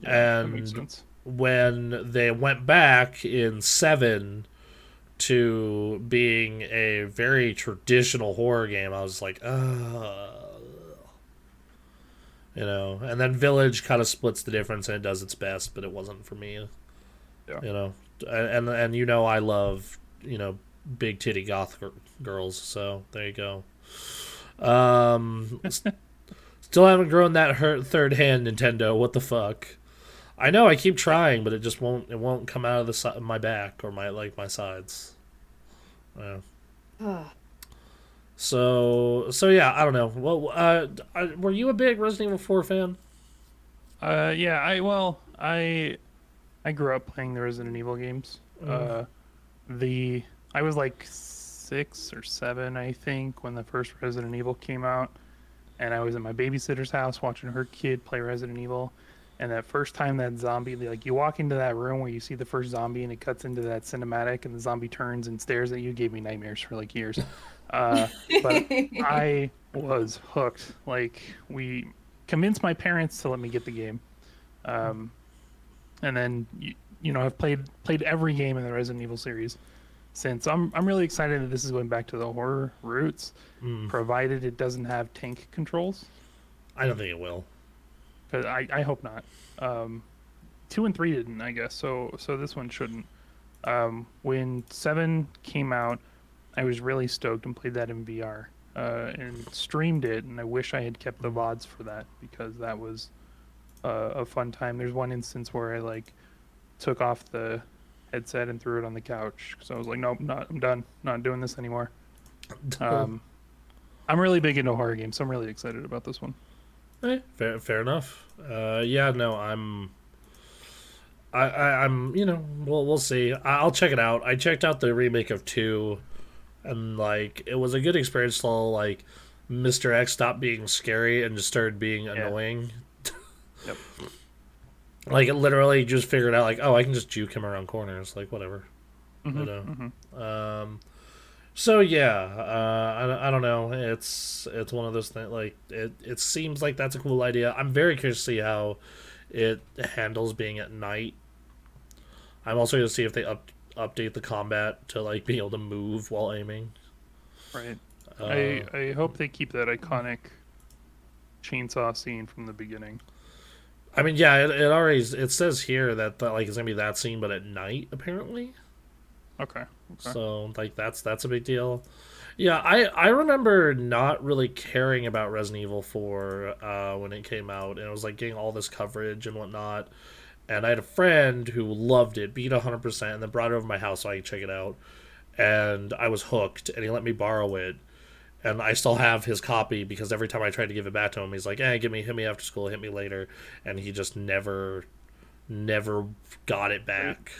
Yeah, and that makes sense. When they went back in seven to being a very traditional horror game, I was like, ugh. You know, and then Village kind of splits the difference and it does its best, but it wasn't for me. Yeah. You know, and and you know I love, you know, big titty goth girls. So there you go. Um, still haven't grown that her- third hand, Nintendo. What the fuck? I know. I keep trying, but it just won't. It won't come out of the si- my back or my like my sides. Yeah. Ugh. So so yeah, I don't know. Well, uh, I, were you a big Resident Evil four fan? Uh, yeah. I well, I I grew up playing the Resident Evil games. Mm. Uh, the I was like six or seven, I think, when the first Resident Evil came out, and I was at my babysitter's house watching her kid play Resident Evil. And that first time that zombie, like you walk into that room where you see the first zombie and it cuts into that cinematic and the zombie turns and stares at you, gave me nightmares for like years. Uh, but I was hooked. Like we convinced my parents to let me get the game. Um, and then, you, you know, I've played played every game in the Resident Evil series since. I'm I'm really excited that this is going back to the horror roots, mm. provided it doesn't have tank controls. I don't think it will. Cause I, I hope not. Um, two and three didn't, I guess. So so this one shouldn't. Um, when seven came out, I was really stoked and played that in V R uh, and streamed it. And I wish I had kept the V O Ds for that because that was uh, a fun time. There's one instance where I like took off the headset and threw it on the couch because I was like, nope, not I'm done, not doing this anymore. Um, I'm really big into horror games, so I'm really excited about this one. Eh, fair, fair enough. Uh, yeah, no, I'm. I, I, I'm, you know, we'll we'll see. I'll check it out. I checked out the remake of two, and like it was a good experience till like Mister X stopped being scary and just started being yeah. annoying. Yep. Like it literally just figured out like, oh, I can just juke him around corners, like whatever. Mm-hmm, you know. Mm-hmm. Um. So yeah, uh, I, I don't know. It's it's one of those things. Like it, it seems like that's a cool idea. I'm very curious to see how it handles being at night. I'm also going to see if they up, update the combat to like be able to move while aiming. Right. Uh, I I hope they keep that iconic chainsaw scene from the beginning. I mean, yeah, it, it already it says here that that like it's gonna be that scene, but at night apparently. Okay, okay. So like that's that's a big deal. Yeah, I, I remember not really caring about Resident Evil four uh, when it came out, and it was like getting all this coverage and whatnot. And I had a friend who loved it, beat one hundred percent, and then brought it over to my house so I could check it out. And I was hooked, and he let me borrow it. And I still have his copy because every time I tried to give it back to him, he's like, "Hey, give me hit me after school, hit me later," and he just never, never got it back.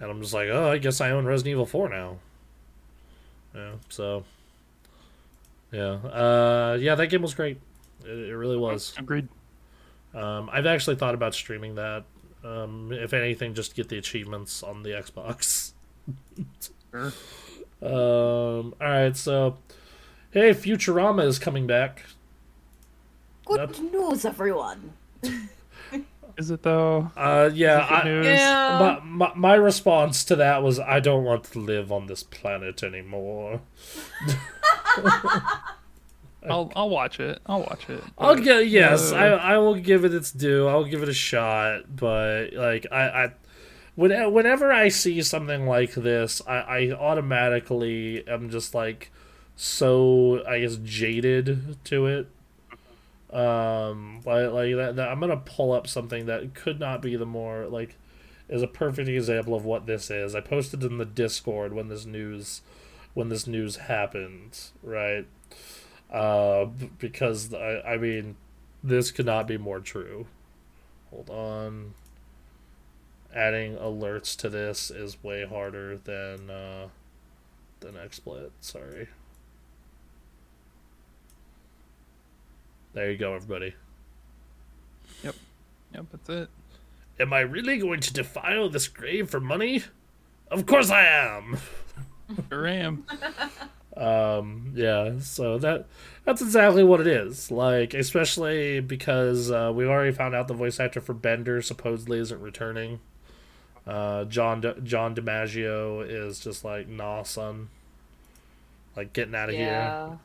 And I'm just like, oh, I guess I own Resident Evil four now. Yeah, so. Yeah. Uh, yeah, that game was great. It, it really was. Agreed. Um, I've actually thought about streaming that. Um, if anything, just get the achievements on the Xbox. Sure. Um, alright, so. Hey, Futurama is coming back. Good That's... news, everyone. Is it though? Uh, yeah. I, yeah. My, my my response to that was, I don't want to live on this planet anymore. I'll I'll watch it. I'll watch it. I'll get yes. Uh, I I will give it its due. I'll give it a shot. But like I I, when, whenever I see something like this, I, I automatically am just like so I guess jaded to it. Um, but like that, that, I'm gonna pull up something that could not be the more like is a perfect example of what this is. I posted in the Discord when this news, when this news happened, right? Uh, because I, I mean, this could not be more true. Hold on. Adding alerts to this is way harder than uh, than XSplit. Sorry. There you go, everybody. Yep. Yep, that's it. Am I really going to defile this grave for money? Of course I am! Sure am. Um, yeah, so that that's exactly what it is. Like, especially because uh, we've already found out the voice actor for Bender supposedly isn't returning. Uh, John D- John DiMaggio is just like, nah, son. Like, getting out of yeah.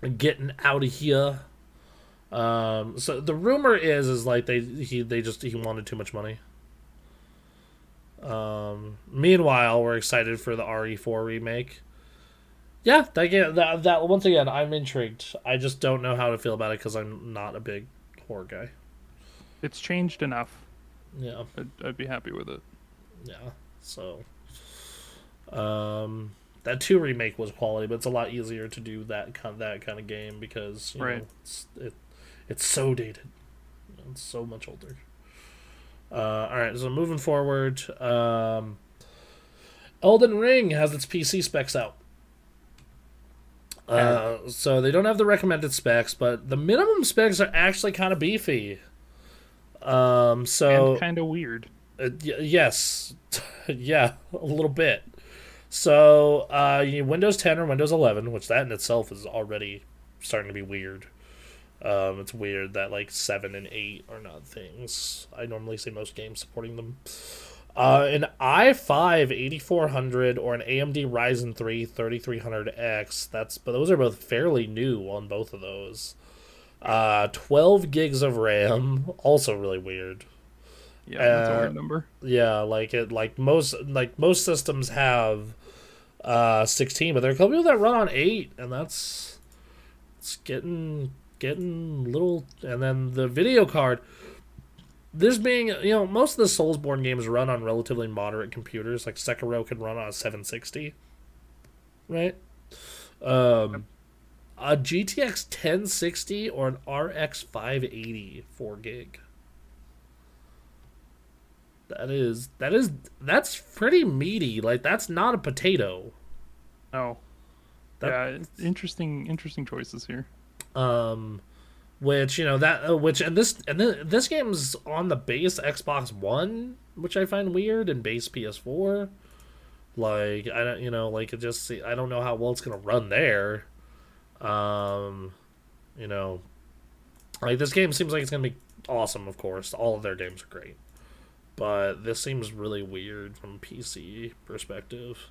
here. Getting out of here. Um, so the rumor is, is like they, he, they just, he wanted too much money. Um, Meanwhile, we're excited for the R E four remake. Yeah, that game, that, that once again, I'm intrigued. I just don't know how to feel about it because I'm not a big horror guy. It's changed enough. Yeah, I'd, I'd be happy with it. Yeah, so um, that two remake was quality, but it's a lot easier to do that kind of, that kind of game because you right. know, it's it, it's so dated. It's so much older. Uh, all right, so moving forward, um, Elden Ring has its P C specs out. Uh, so they don't have the recommended specs, but the minimum specs are actually kind of beefy. Um, so kind of weird. Uh, y- yes, yeah, a little bit. So uh, you Windows ten or Windows eleven, which that in itself is already starting to be weird. Um, it's weird that like seven and eight are not things. I normally see most games supporting them. Uh, an i five eighty-four hundred or an A M D Ryzen three thirty-three hundred X. That's but those are both fairly new on both of those. Uh, twelve gigs of RAM, also really weird. Yeah, uh, that's a weird number. Yeah, like it, like most, like most systems have uh sixteen, but there are a couple people that run on eight, and that's it's getting getting little. And then the video card. This being, you know, most of the Soulsborne games run on relatively moderate computers. Like Sekiro can run on a seven sixty, right? Um, a G T X ten sixty or an R X five eighty four gig. That is that is that's pretty meaty. Like that's not a potato. Oh, that, yeah. Interesting, interesting choices here. Um. Which you know that uh, which and this and th- this game's on the base Xbox One, which I find weird, and base P S four. Like I don't, you know, like it just I don't know how well it's gonna run there. Um, you know, like this game seems like it's gonna be awesome. Of course, all of their games are great, but this seems really weird from a P C perspective.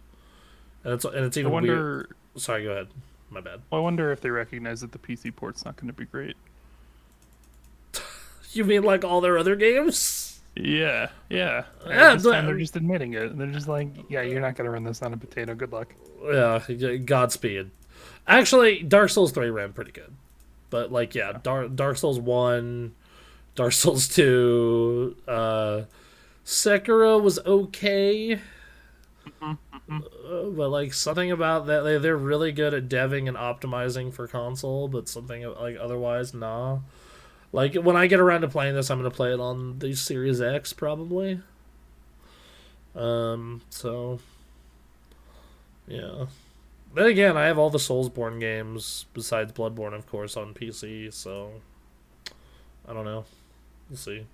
And it's and it's even I wonder... weird. Sorry, go ahead. My bad. Well, I wonder if they recognize that the P C port's not gonna be great. You mean like all their other games? Yeah, yeah. yeah this but, time they're just admitting it. They're just like, yeah, you're not going to run this on a potato. Good luck. Yeah, Godspeed. Actually, Dark Souls three ran pretty good. But, like, yeah, Dark, Dark Souls one, Dark Souls two, uh, Sekiro was okay. Mm-hmm, mm-hmm. Uh, but, like, something about that, they, they're really good at devving and optimizing for console, but something, like, otherwise, nah. Like, when I get around to playing this, I'm going to play it on the Series X, probably. Um, so, yeah. Then again, I have all the Soulsborne games, besides Bloodborne, of course, on P C, so I don't know. We'll see.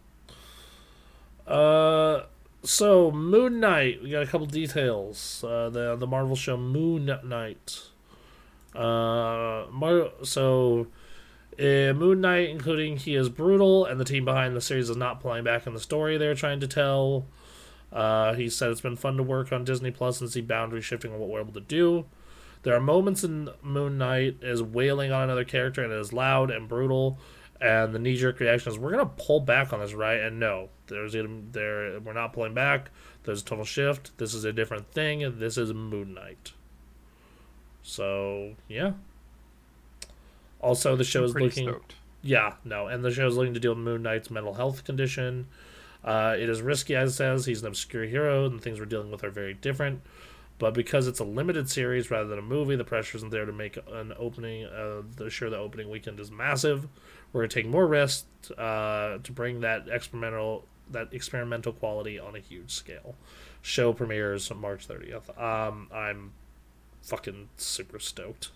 Uh, so, Moon Knight. We got a couple details. Uh, the, the Marvel show Moon Knight. Uh, Mar- so... Uh, Moon Knight, including he is brutal, and the team behind the series is not pulling back on the story they're trying to tell. Uh, he said it's been fun to work on Disney Plus and see boundaries shifting on what we're able to do. There are moments in Moon Knight is wailing on another character, and it is loud and brutal, and the knee-jerk reaction is, we're going to pull back on this, right? And no, there's there we're not pulling back. There's a total shift. This is a different thing. This is Moon Knight. So, yeah. Also, the show is looking... Stoked. Yeah, no, and the show is looking to deal with Moon Knight's mental health condition. Uh, it is risky, as it says. He's an obscure hero, and the things we're dealing with are very different. But because it's a limited series rather than a movie, the pressure isn't there to make an opening... Uh, the sure the opening weekend is massive. We're going to take more risks uh, to bring that experimental that experimental quality on a huge scale. Show premieres on March thirtieth. Um, I'm fucking super stoked.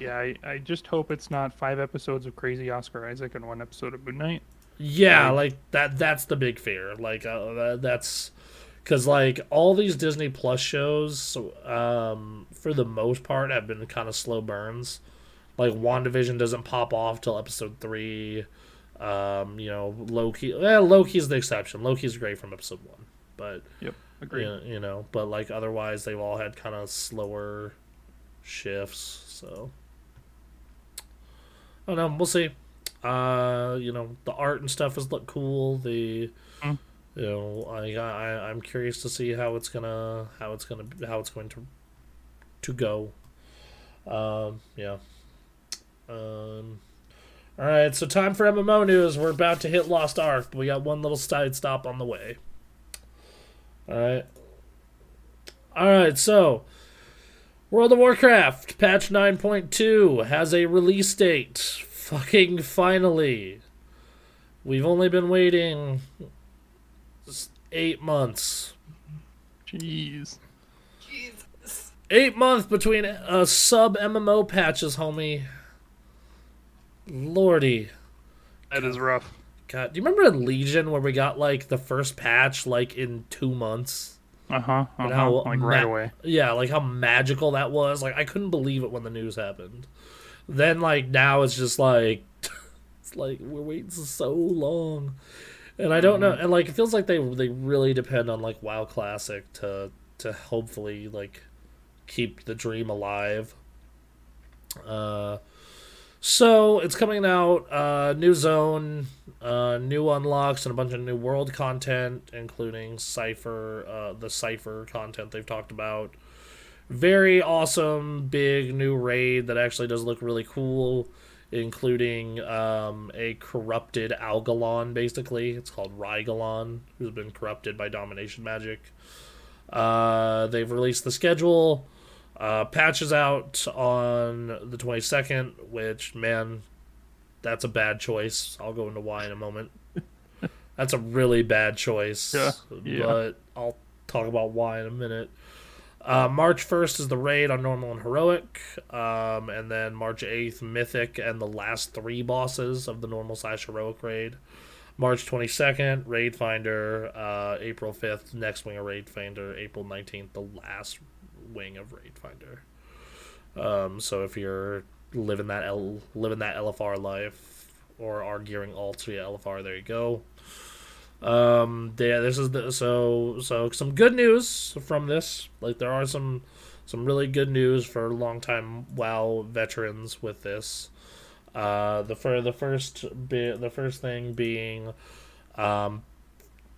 Yeah, I, I just hope it's not five episodes of Crazy Oscar Isaac and one episode of Moon Knight. Yeah, like, like that that's the big fear. Like uh, that's because like all these Disney Plus shows, um, for the most part, have been kind of slow burns. Like WandaVision doesn't pop off till episode three. Um, you know, Loki. Eh, Loki's the exception. Loki's great from episode one, but yep, agree. You, you know, but like otherwise, they've all had kind of slower shifts. So, I don't know. We'll see. Uh, you know, the art and stuff has looked cool. The, mm. you know, I, I I'm curious to see how it's gonna how it's gonna how it's going to to go. Um, yeah. Um. All right, so time for M M O news. We're about to hit Lost Ark, but we got one little side stop on the way. All right. All right, so World of Warcraft patch nine point two has a release date. Fucking finally. We've only been waiting eight months. Jeez. Jesus. Eight months between uh, sub-M M O patches, homie. Lordy. That is rough. God, do you remember in Legion where we got, like, the first patch, like, in two months? Uh-huh, uh-huh. And how like, ma- right away. Yeah, like, how magical that was. Like, I couldn't believe it when the news happened. Then, like, now it's just, like, it's like, we're waiting so long. And I don't mm-hmm. know, and, like, it feels like they they really depend on, like, WoW Classic to to hopefully, like, keep the dream alive. Uh... So, it's coming out, uh, new zone, uh, new unlocks, and a bunch of new world content, including Cypher, uh, the Cypher content they've talked about. Very awesome, big new raid that actually does look really cool, including um, a corrupted Algalon, basically. It's called Rygalon, who's been corrupted by domination magic. Uh, they've released the schedule. Uh, patches out on the twenty-second, which, man, that's a bad choice. I'll go into why in a moment. That's a really bad choice, yeah, yeah. But I'll talk about why in a minute. Uh, March first is the raid on normal and heroic, um, and then March eighth, mythic, and the last three bosses of the normal slash heroic raid. March twenty-second, raid finder. Uh, April fifth, next wing of raid finder. April nineteenth, the last wing of raid finder. Um, so if you're living that L, living that L F R life, or are gearing alt to L F R, there you go. Um, yeah, this is the, so so some good news from this. Like there are some some really good news for longtime WoW veterans with this. Uh, the for the first be, the first thing being, um,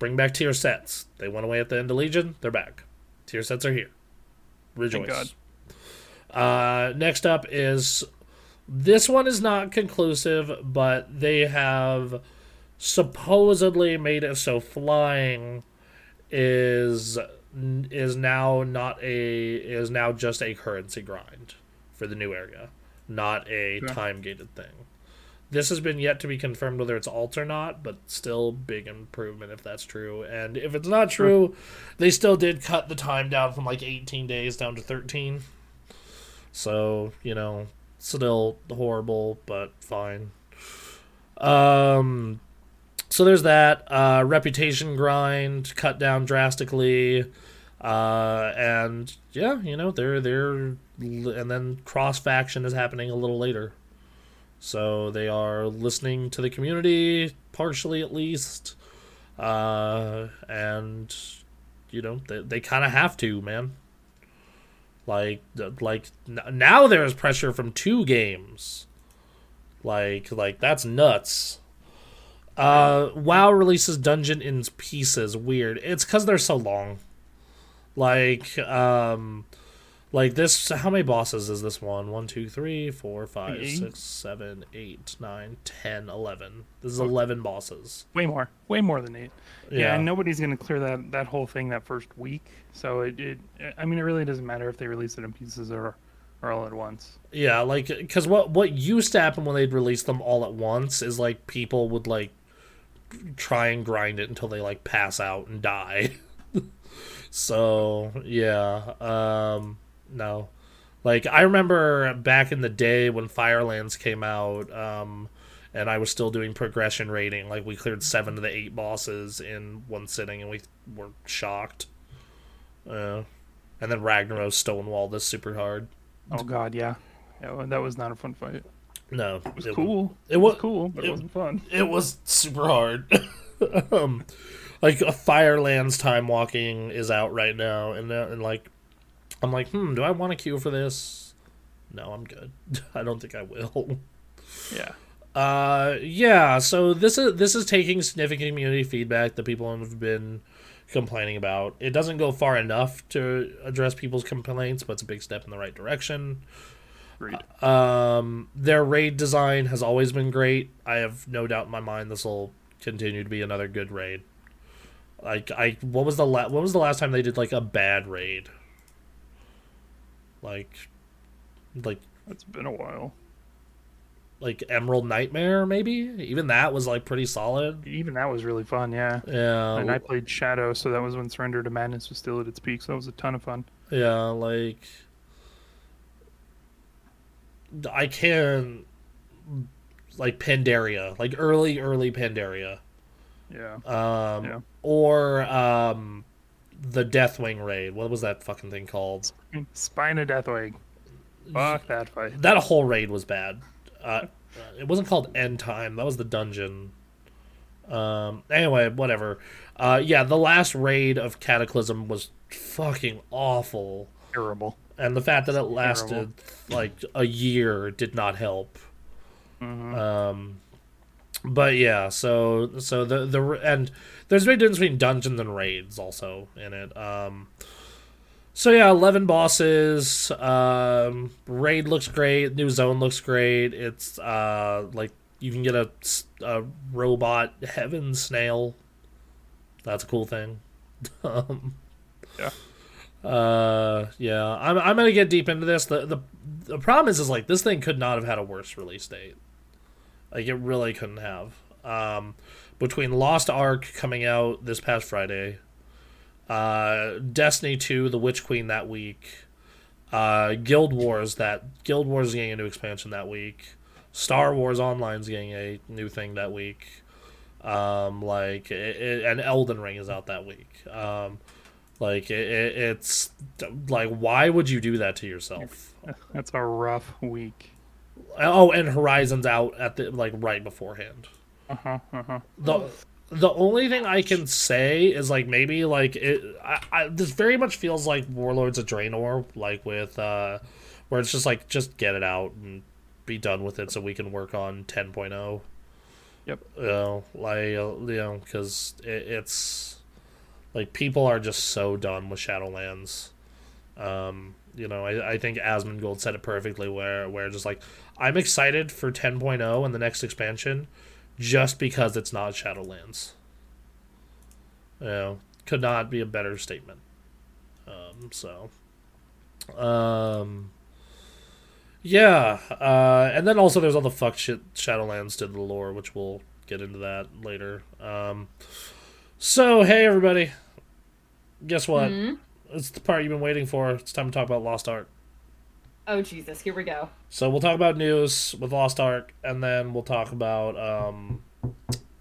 bring back tier sets. They went away at the end of Legion. They're back. Tier sets are here. Rejoice. Thank God. Uh, next up is, this one is not conclusive, but they have supposedly made it so flying is is now not a is now just a currency grind for the new area, not a yeah. time gated thing. This has been yet to be confirmed whether it's alt or not, but still big improvement if that's true. And if it's not true, they still did cut the time down from like eighteen days down to thirteen. So, you know, still horrible, but fine. Um, so there's that. Uh, reputation grind cut down drastically. Uh, and yeah, you know, they're, they're, and then cross faction is happening a little later. So they are listening to the community, partially at least, uh, and, you know, they, they kind of have to, man. Like, like now there is pressure from two games. Like, like that's nuts. Uh, WoW releases Dungeon in pieces. Weird. It's because they're so long. Like, um... Like this, how many bosses is this one? one, two, three, four, five, six, seven, eight, nine, ten, eleven. This is eleven bosses. Way more. Way more than eight. Yeah, yeah, and nobody's going to clear that, that whole thing that first week. So, it, it, I mean, it really doesn't matter if they release it in pieces or, or all at once. Yeah, like, because what, what used to happen when they'd release them all at once is, like, people would, like, try and grind it until they, like, pass out and die. So, yeah, um... No. Like, I remember back in the day when Firelands came out, um, and I was still doing progression rating. Like, we cleared seven of the eight bosses in one sitting, and we were shocked. Uh, and then Ragnaros stonewalled us super hard. Oh, God, yeah. yeah that was not a fun fight. No. It was it cool. Was, it, was, it was cool, but it, it wasn't fun. It was super hard. um, like, a Firelands time walking is out right now, and, uh, and like, I'm like, hmm, do I want to queue for this? No, I'm good. I don't think I will. Yeah. Uh, yeah, so this is this is taking significant community feedback that people have been complaining about. It doesn't go far enough to address people's complaints, but it's a big step in the right direction. Great. Um, their raid design has always been great. I have no doubt in my mind this will continue to be another good raid. Like, I what was the la- what was the last time they did like a bad raid? Like, like it's been a while. Like Emerald Nightmare, maybe? Even that was like pretty solid. Even that was really fun, yeah. Yeah. And I played Shadow, so that was when Surrender to Madness was still at its peak, so that was a ton of fun. Yeah, like I can like Pandaria, like early, early Pandaria. Yeah. Um yeah. Or um the Deathwing raid. What was that fucking thing called? Spine of Deathwing. Fuck that fight. That whole raid was bad. Uh, it wasn't called End Time. That was the dungeon. Um, anyway, whatever. Uh, yeah, the last raid of Cataclysm was fucking awful. Terrible. And the fact that it lasted Terrible. like a year did not help. Mm-hmm. Um, but yeah, so so the the and there's a big difference between dungeons and raids also in it. Um, So yeah, eleven bosses, um, raid looks great, new zone looks great, it's, uh, like, you can get a, a robot heaven snail, that's a cool thing. um, yeah. Uh, yeah, I'm I'm gonna get deep into this. The, the the problem is, is, like, this thing could not have had a worse release date. Like, it really couldn't have. Um, between Lost Ark coming out this past Friday, Uh, Destiny two, The Witch Queen that week, uh, Guild Wars that Guild Wars is getting a new expansion that week, Star Wars Online's getting a new thing that week, um, like it, it, and Elden Ring is out that week. Um, like it, it, it's like, why would you do that to yourself? That's a rough week. Oh, and Horizon's out at the like right beforehand. Uh huh. Uh huh. The The only thing I can say is, like, maybe, like, it. I, I, this very much feels like Warlords of Draenor, like, with, uh, where it's just, like, just get it out and be done with it so we can work on ten point oh. Yep. You know, like, you know, because it, it's, like, people are just so done with Shadowlands. Um, you know, I, I think Asmongold said it perfectly, where, where just, like, I'm excited for ten point oh and the next expansion, just because it's not Shadowlands. You know, could not be a better statement. Um, so. Um, yeah. Uh, and then also there's all the fuck shit Shadowlands did to the lore, which we'll get into that later. Um, so, hey everybody. Guess what? Mm-hmm. It's the part you've been waiting for. It's time to talk about Lost Ark. Oh, Jesus. Here we go. So we'll talk about news with Lost Ark, and then we'll talk about um,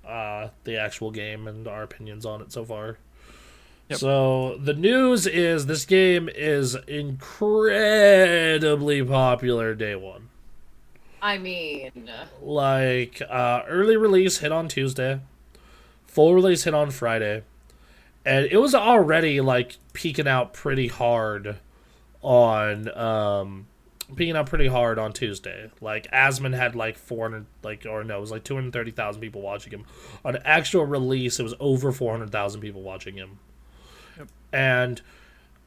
uh, the actual game and our opinions on it so far. Yep. So the news is this game is incredibly popular day one. I mean... Like, uh, early release hit on Tuesday. Full release hit on Friday. And it was already, like, peaking out pretty hard on... Um, Peeking out pretty hard on Tuesday. Like, Asmund had like four hundred, like, or no, it was like two hundred thirty thousand people watching him. On actual release, it was over four hundred thousand people watching him. Yep. And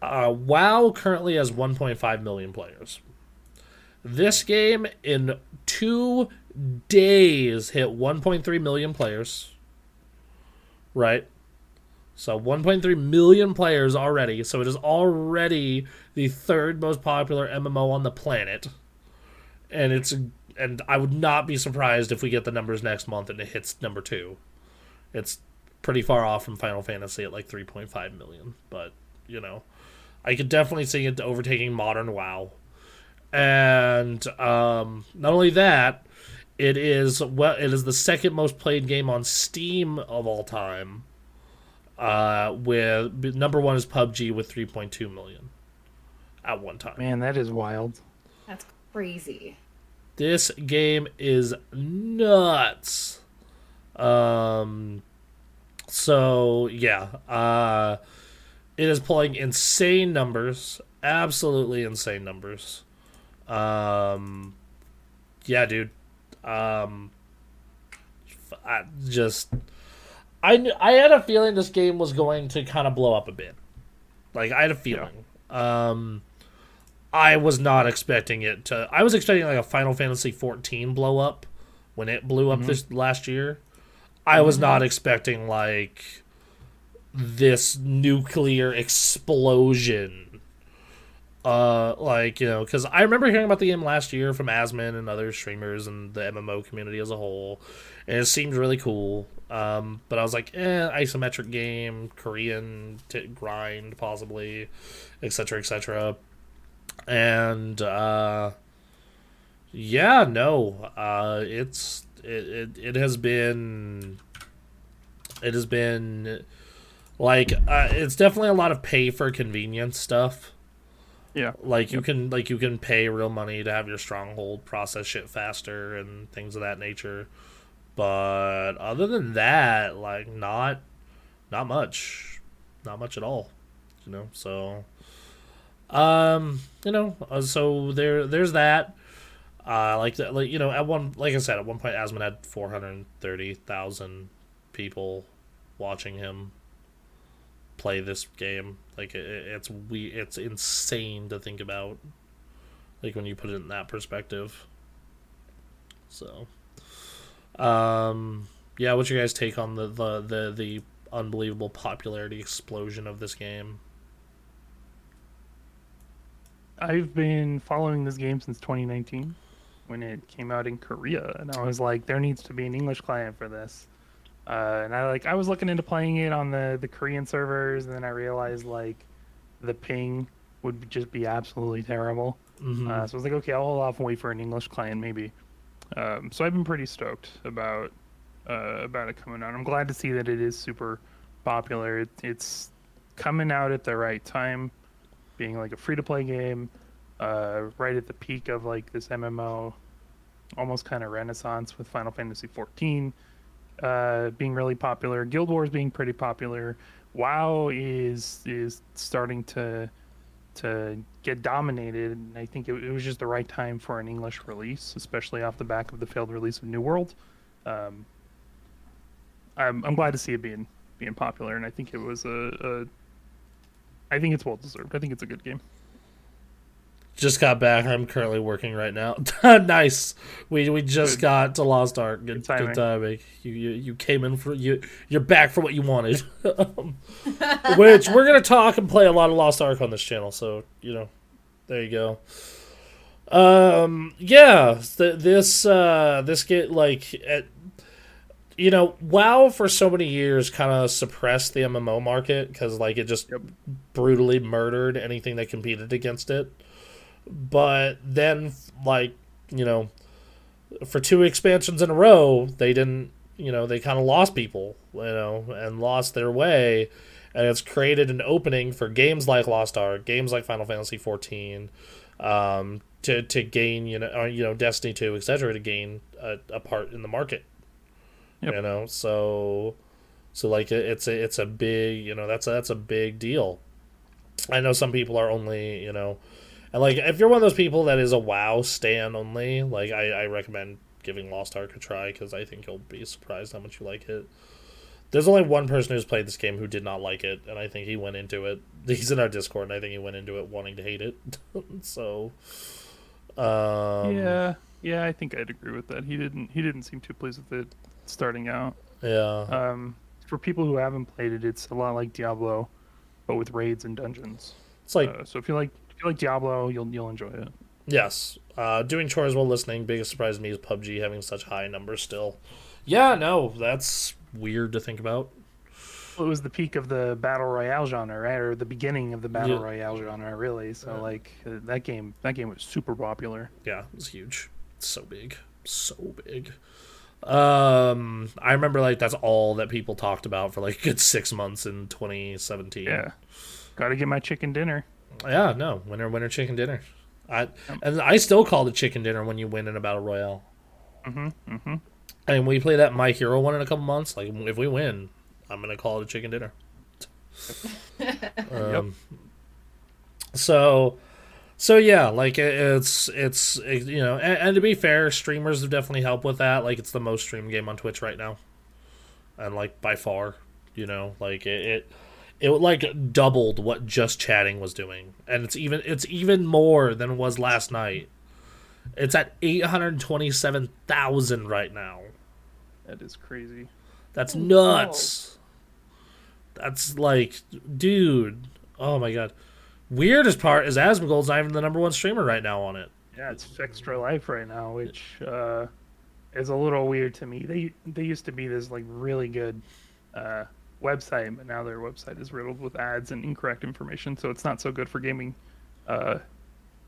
uh, WoW currently has one point five million players. This game in two days hit one point three million players. Right? So one point three million players already, so it is already the third most popular M M O on the planet. And it's and I would not be surprised if we get the numbers next month and it hits number two. It's pretty far off from Final Fantasy at like three point five million, but you know, I could definitely see it overtaking Modern WoW. And um, not only that, it is well, it is the second most played game on Steam of all time. Uh, with number one is P U B G with three point two million at one time. Man, that is wild. That's crazy. This game is nuts. Um, so yeah, uh, it is pulling insane numbers, absolutely insane numbers. Um, yeah, dude. Um, I just I I had a feeling this game was going to kind of blow up a bit. Like I had a feeling. Yeah. Um, I was not expecting it to. I was expecting like a Final Fantasy fourteen blow up when it blew up mm-hmm. this last year. I was not expecting like this nuclear explosion. Uh, like, you know, because I remember hearing about the game last year from Asmin and other streamers and the M M O community as a whole, and it seemed really cool. Um, but I was like, eh, isometric game, Korean t- grind, possibly, et cetera, et cetera. And uh, yeah, no, uh, it's it, it it has been it has been like uh, it's definitely a lot of pay for convenience stuff. Yeah, like you yep. can like you can pay real money to have your stronghold process shit faster and things of that nature. But other than that, like not not much, not much at all, you know. So. Um, you know, uh, so there, there's that. Uh, like that, like you know, at one, like I said, at one point, Asmin had four hundred thirty thousand people watching him play this game. Like it, it's we, it's insane to think about. Like when you put it in that perspective. So, um, yeah, what's your guys' take on the the the, the unbelievable popularity explosion of this game? I've been following this game since twenty nineteen when it came out in Korea, and I was like, there needs to be an English client for this. Uh, and I like I was looking into playing it on the, the Korean servers, and then I realized like the ping would just be absolutely terrible. Mm-hmm. Uh, so I was like, okay, I'll hold off and wait for an English client maybe. Um, so I've been pretty stoked about uh, about it coming out. I'm glad to see that it is super popular. It, it's coming out at the right time. Being like a free-to-play game, uh, right at the peak of like this M M O, almost kind of renaissance with Final Fantasy fourteen uh, being really popular, Guild Wars being pretty popular, WoW is is starting to to get dominated, and I think it, it was just the right time for an English release, especially off the back of the failed release of New World. Um, I'm I'm glad to see it being being popular, and I think it was a. a I think it's well deserved. I think it's a good game. Just got back. I'm currently working right now. Nice. We we just good. got to Lost Ark. Good, good timing. Good timing. You, you you came in for you. You're back for what you wanted. um, which we're gonna talk and play a lot of Lost Ark on this channel. So you know, there you go. Um. Yeah. Th- this uh. This get like at. You know, WoW for so many years kind of suppressed the M M O market because, like, it just yep. brutally murdered anything that competed against it. But then, like, you know, for two expansions in a row, they didn't, you know, they kind of lost people, you know, and lost their way. And it's created an opening for games like Lost Ark, games like Final Fantasy fourteen, um, to, to gain, you know, or, you know, Destiny two, et cetera, to gain a, a part in the market. Yep. You know, so, so like it, it's a it's a big you know that's a, that's a big deal. I know some people are only you know, and like if you're one of those people that is a WoW stan only, like I, I recommend giving Lost Ark a try because I think you'll be surprised how much you like it. There's only one person who's played this game who did not like it, and I think he went into it. He's in our Discord, and I think he went into it wanting to hate it. so, um, yeah, yeah, I think I'd agree with that. He didn't he didn't seem too pleased with it. Starting out, yeah. Um, for people who haven't played it, it's a lot like Diablo, but with raids and dungeons. It's like uh, so. If you like, if you like Diablo, you'll you'll enjoy it. Yes. Uh, doing chores while listening. Biggest surprise to me is P U B G having such high numbers still. Yeah. No, that's weird to think about. Well, it was the peak of the battle royale genre, right? Or the beginning of the battle yeah. royale genre, really. So yeah. like that game, that game was super popular. Yeah, it was huge. It's so big, so big. Um, I remember like that's all that people talked about for like a good six months in twenty seventeen. Yeah, gotta get my chicken dinner. Yeah, no winner, winner chicken dinner. I and I still call it chicken dinner when you win in a battle royale. Mhm, mhm. And we play that My Hero one in a couple months. Like if we win, I'm gonna call it a chicken dinner. um, yep. So, So yeah, like it's it's it, you know, and, and to be fair, streamers have definitely helped with that. Like it's the most streamed game on Twitch right now, and like by far, you know, like it it, it like doubled what just chatting was doing, and it's even it's even more than it was last night. It's at eight hundred twenty-seven thousand right now. That is crazy. That's nuts. Whoa. That's like, dude. Oh my god. Weirdest part is Asmongold's not even the number one streamer right now on it. Yeah, it's Extra Life right now, which uh, is a little weird to me. They they used to be this like really good uh, website, but now their website is riddled with ads and incorrect information, so it's not so good for gaming uh,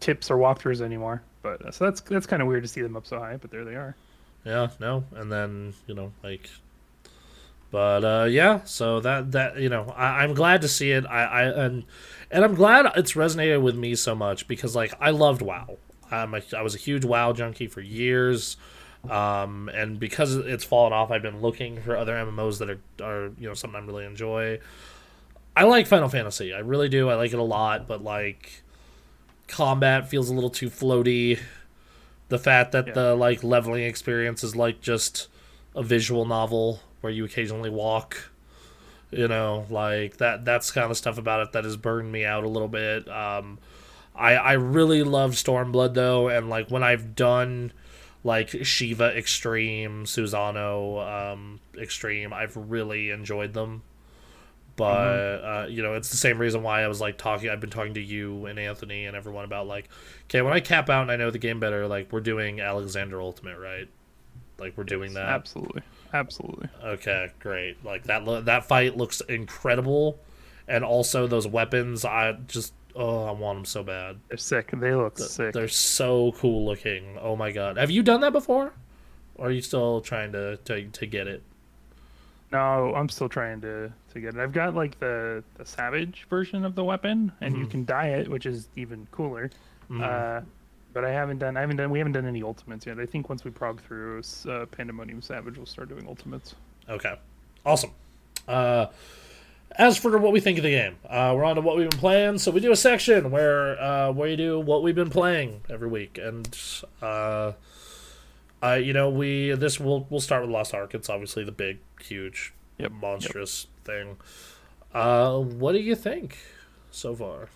tips or walkthroughs anymore. But uh, so that's that's kind of weird to see them up so high, but there they are. Yeah, no, and then you know like. But uh, yeah, so that that you know, I, I'm glad to see it. I, I and and I'm glad it's resonated with me so much because like I loved WoW. I'm a, I was a huge WoW junkie for years, um, and because it's fallen off, I've been looking for other M M Os that are, are you know something I really enjoy. I like Final Fantasy, I really do. I like it a lot, but like combat feels a little too floaty. The fact that yeah. the like leveling experience is like just a visual novel. Where you occasionally walk, you know, like that. That's kind of stuff about it that has burned me out a little bit. Um, I I really love Stormblood though, and like when I've done like Shiva Extreme, Susano um, Extreme, I've really enjoyed them. But mm-hmm. uh, you know, it's the same reason why I was like talking. I've been talking to you and Anthony and everyone about like, okay, when I cap out and I know the game better, like we're doing Alexander Ultimate, right? Like we're doing yes, that absolutely. Absolutely. Okay, great. Like that. Lo- that fight looks incredible, and also those weapons. I just oh, I want them so bad. They're sick. They look the, sick. They're so cool looking. Oh my god. Have you done that before? Or are you still trying to to, to get it? No, I'm still trying to, to get it. I've got like the, the Savage version of the weapon, and mm-hmm. you can dye it, which is even cooler. Mm-hmm. Uh, But I haven't done. I haven't done. We haven't done any ultimates yet. I think once we prog through uh, Pandemonium Savage, we'll start doing ultimates. Okay, awesome. Uh, as for what we think of the game, uh, we're on to what we've been playing. So we do a section where uh, we do what we've been playing every week, and uh, I, you know, we this we'll we'll start with Lost Ark. It's obviously the big, huge, yep. monstrous yep. thing. Uh, what do you think so far?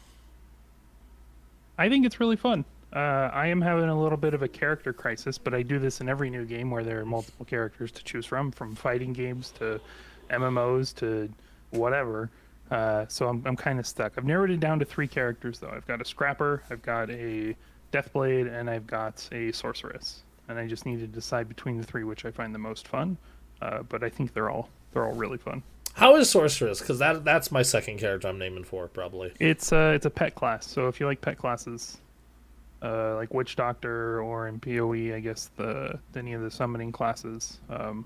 I think it's really fun. Uh, I am having a little bit of a character crisis, but I do this in every new game where there are multiple characters to choose from, from fighting games to M M Os to whatever. Uh, so I'm I'm kind of stuck. I've narrowed it down to three characters, though. I've got a Scrapper, I've got a Deathblade, and I've got a Sorceress. And I just need to decide between the three which I find the most fun. Uh, but I think they're all they're all really fun. How is Sorceress? Because that that's my second character I'm naming for, probably. It's uh, it's a pet class, so if you like pet classes... Uh, like Witch Doctor or in P O E, I guess the any of the summoning classes. Um,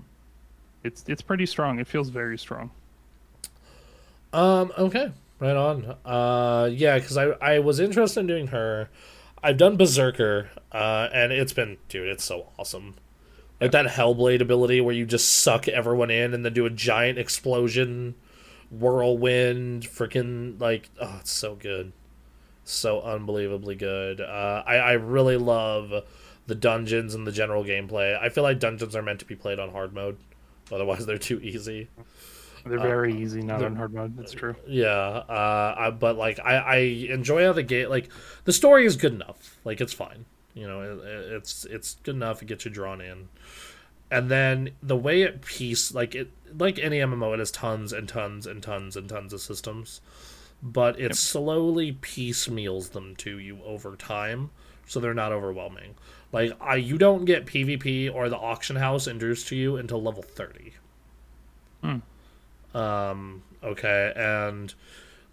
it's it's pretty strong. It feels very strong. Um. Okay. Right on. Uh. Yeah. Because I I was interested in doing her. I've done Berserker. Uh. And it's been dude. It's so awesome. Like yeah. that Hellblade ability where you just suck everyone in and then do a giant explosion, whirlwind, freaking like oh, it's so good. So unbelievably good. Uh, I, I really love the dungeons and the general gameplay. I feel like dungeons are meant to be played on hard mode. Otherwise, they're too easy. They're very uh, easy, not on hard mode. That's true. Yeah, uh, I, but like I, I enjoy how the game, like the story is good enough. Like it's fine. You know, it, it's it's good enough. It gets you drawn in. And then the way it piece, like it, like any M M O, it has tons and tons and tons and tons of systems. But it yep. slowly piecemeals them to you over time, so they're not overwhelming. Like, I, you don't get PvP or the auction house introduced to you until level thirty. Hmm. Um, okay, and,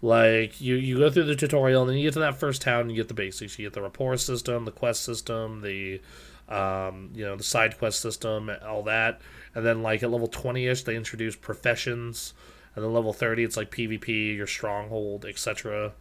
like, you, you go through the tutorial, and then you get to that first town, and you get the basics. You get the rapport system, the quest system, the, um, you know, the side quest system, all that. And then, like, at level twenty-ish, they introduce professions. And then level thirty, it's like PvP, your stronghold, et cetera.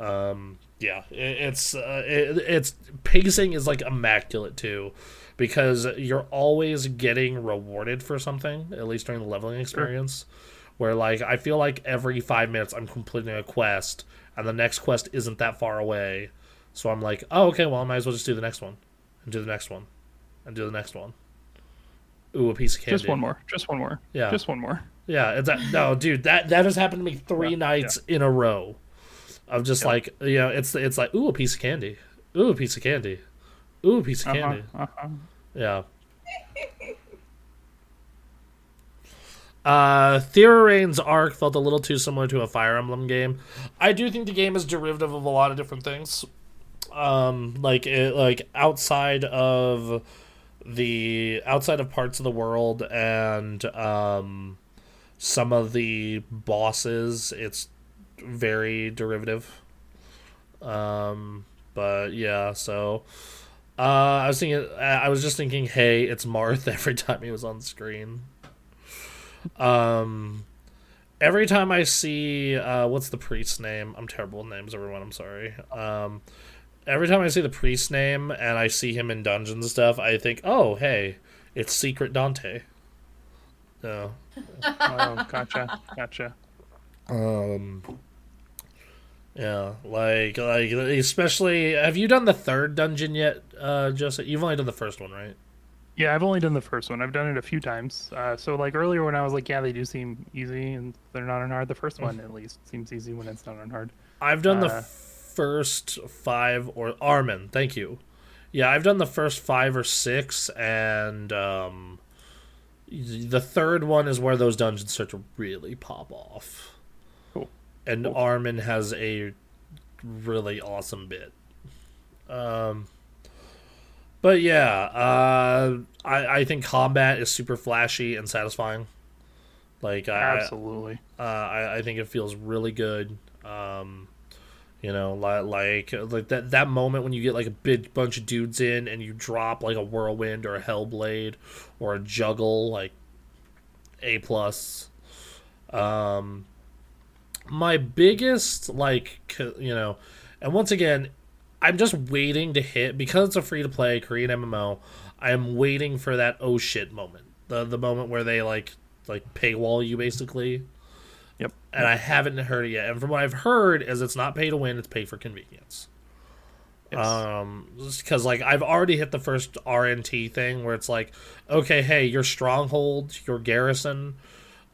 Um, yeah, it, it's uh, it, it's pacing is like immaculate too, because you're always getting rewarded for something. At least during the leveling experience, sure. where like I feel like every five minutes I'm completing a quest, and the next quest isn't that far away, So I'm like, oh, okay, well, I might as well just do the next one, and do the next one, and do the next one. Ooh, a piece of candy. Just one more. Just one more. Yeah. Just one more. Yeah. It's a, no, dude, that, that has happened to me three yeah, nights yeah. in a row. Of just yeah. like, you know, it's it's like, ooh, a piece of candy. Ooh, a piece of candy. Ooh, a piece of candy. Uh-huh, uh-huh. Yeah. Uh, Theorain's arc felt a little too similar to a Fire Emblem game. I do think the game is derivative of a lot of different things. Um, like it, like outside of the outside of parts of the world and um, some of the bosses, it's very derivative. Um, but yeah, so uh, I was thinking, I was just thinking, hey, it's Marth every time he was on screen. Um, every time I see uh, what's the priest's name? I'm terrible with names, everyone. I'm sorry. Um, every time I see the priest's name and I see him in dungeons and stuff, I think, oh, hey, it's Secret Dante. No. Oh, gotcha, gotcha. Um, yeah, like, like especially. Have you done the third dungeon yet, uh, Joseph? You've only done the first one, right? Yeah, I've only done the first one. I've done it a few times. Uh, so, like, earlier when I was like, yeah, they do seem easy, and they're not on hard. The first one, at least, seems easy when it's not on hard. I've done uh, the first five, or... Armin, thank you. Yeah, I've done the first five or six, and um, the third one is where those dungeons start to really pop off. Cool. And cool. Armin has a really awesome bit. Um... But yeah, uh, I, I think combat is super flashy and satisfying. Like I, Absolutely. Uh, I, I think it feels really good. Um, you know, like like that that moment when you get like a big bunch of dudes in and you drop like a whirlwind or a hellblade or a juggle, like A plus. Um, my biggest like you know, and once again. I'm just waiting to hit, because it's a free-to-play Korean M M O, I am waiting for that oh shit moment. The the moment where they, like, like paywall you, basically. Yep. And I haven't heard it yet. And from what I've heard is it's not pay to win, it's pay for convenience. Yes. Um, because, like, I've already hit the first R N T thing where it's like, okay, hey, your stronghold, your garrison,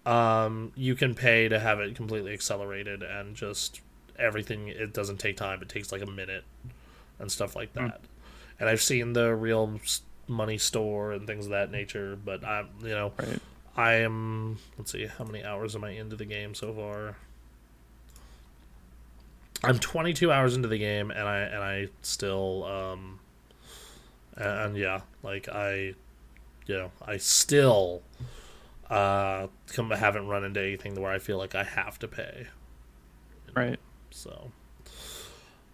um, you can pay to have it completely accelerated and just everything. It doesn't take time. It takes, like, a minute. And stuff like that, mm. and I've seen the real money store and things of that nature. But I'm, you know, right. I am. Let's see, how many hours am I into the game so far? I'm twenty-two hours into the game, and I and I still, um, and, and yeah, like I, you know, I still, uh, come, haven't run into anything where I feel like I have to pay. Right. So.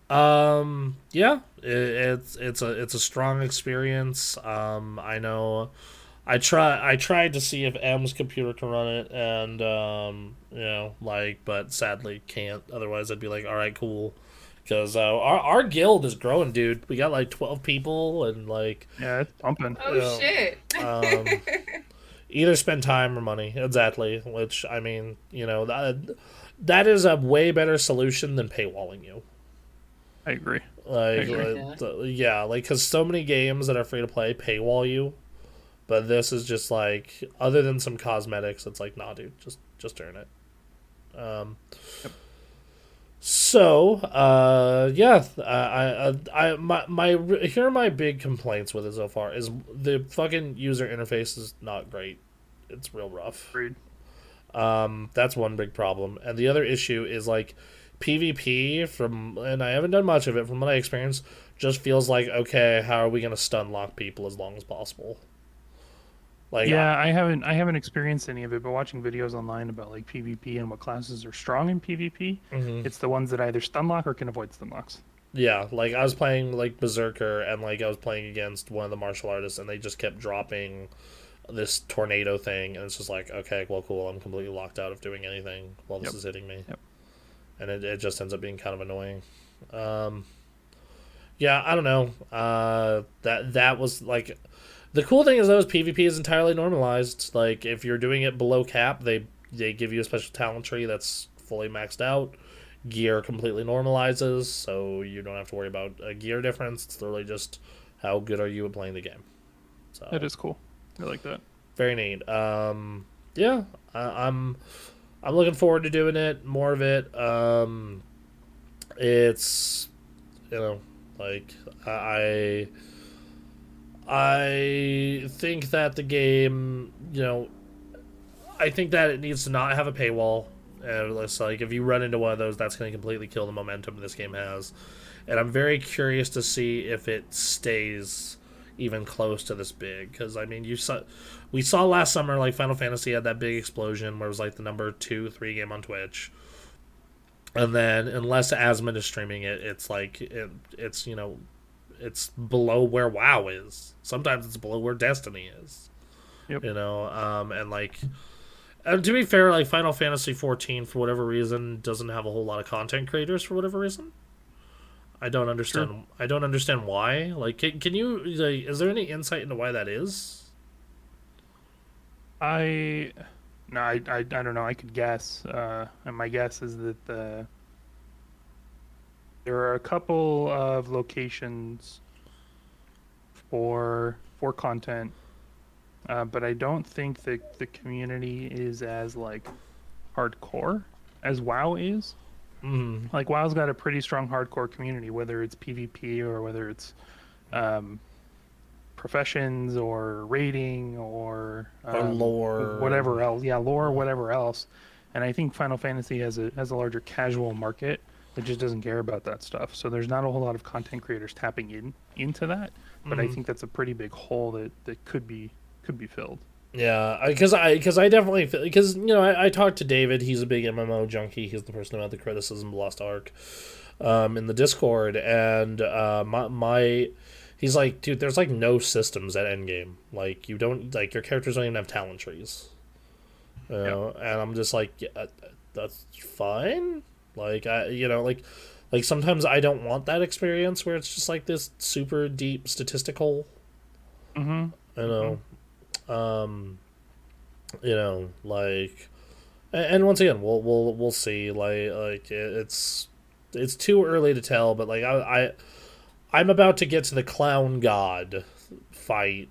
Um. Yeah, it, it's it's a it's a strong experience. Um. I know. I try. I tried to see if M's computer can run it, and um. You know, like, but sadly can't. Otherwise, I'd be like, all right, cool, because uh, our our guild is growing, dude. We got like twelve people, and like yeah, it's pumping. Oh you know, shit. um. Either spend time or money, exactly. Which I mean, you know, that that is a way better solution than paywalling you. I agree. Like, I agree. like yeah. yeah, like because so many games that are free to play paywall you, but this is just like other than some cosmetics, it's like nah, dude, just just earn it. Um. Yep. So, uh, yeah, I, I, I, my, my, here are my big complaints with it so far is the fucking user interface is not great. It's real rough. Agreed. Um, that's one big problem, and the other issue is like. PvP from and I haven't done much of it from what I experienced just feels like okay how are we going to stun lock people as long as possible like yeah I, I haven't I haven't experienced any of it but watching videos online about like PvP and what classes are strong in PvP mm-hmm. It's the ones that either stun lock or can avoid stun locks yeah like I was playing like Berserker and like I was playing against one of the martial artists and they just kept dropping this tornado thing and it's just like okay well cool I'm completely locked out of doing anything while this yep. is hitting me yep. And it, it just ends up being kind of annoying. Um, yeah, I don't know. Uh, that that was like... The cool thing is, though, is PvP is entirely normalized. Like, if you're doing it below cap, they, they give you a special talent tree that's fully maxed out. gear completely normalizes, so you don't have to worry about a gear difference. It's literally just how good are you at playing the game. So that is cool. I like that. Very neat. Um, yeah, I, I'm I'm looking forward to doing it, more of it. Um, it's, you know, like I I think that the game, you know, I think that it needs to not have a paywall. And it's like, if you run into one of those, that's going to completely kill the momentum this game has. And I'm very curious to see if it stays even close to this big. Because, I mean, you saw, we saw last summer, like, Final Fantasy had that big explosion where it was, like, the number two, three game on Twitch. And then, unless Asmund is streaming it, it's, like, it, it's, you know, it's below where WoW is. Sometimes it's below where Destiny is. Yep. You know, um, and, like... And to be fair, like, Final Fantasy fourteen, for whatever reason, doesn't have a whole lot of content creators. For whatever reason, I don't understand. Sure. I don't understand why. Like, can, can you? Like, is there any insight into why that is? I no, I, I, I don't know. I could guess, uh, and my guess is that the there are a couple of locations for for content. Uh, but I don't think that the community is as, like, hardcore as WoW is. Mm. Like, WoW's got a pretty strong hardcore community, whether it's PvP or whether it's um, professions or raiding or... Um, or lore. Whatever else. Yeah, lore, whatever else. And I think Final Fantasy has a, has a larger casual market that just doesn't care about that stuff. So there's not a whole lot of content creators tapping in into that. But mm. I think that's a pretty big hole that, that could be... could be filled. Yeah, because I because I definitely feel, because, you know, I, I talked to David. He's a big M M O junkie. He's the person who had the criticism of Lost Ark um in the Discord, and uh my, my he's like, dude, there's like no systems at endgame. Like, you don't, like, your characters don't even have talent trees, you know. Yep. And I'm just like, yeah, that's fine. Like, I you know, like like sometimes I don't want that experience where it's just like this super deep statistical mm-hmm. you know mm-hmm. Um, you know, like, and, and once again, we'll we'll we'll see. Like, like it, it's it's too early to tell. But like, I, I I'm about to get to the clown god fight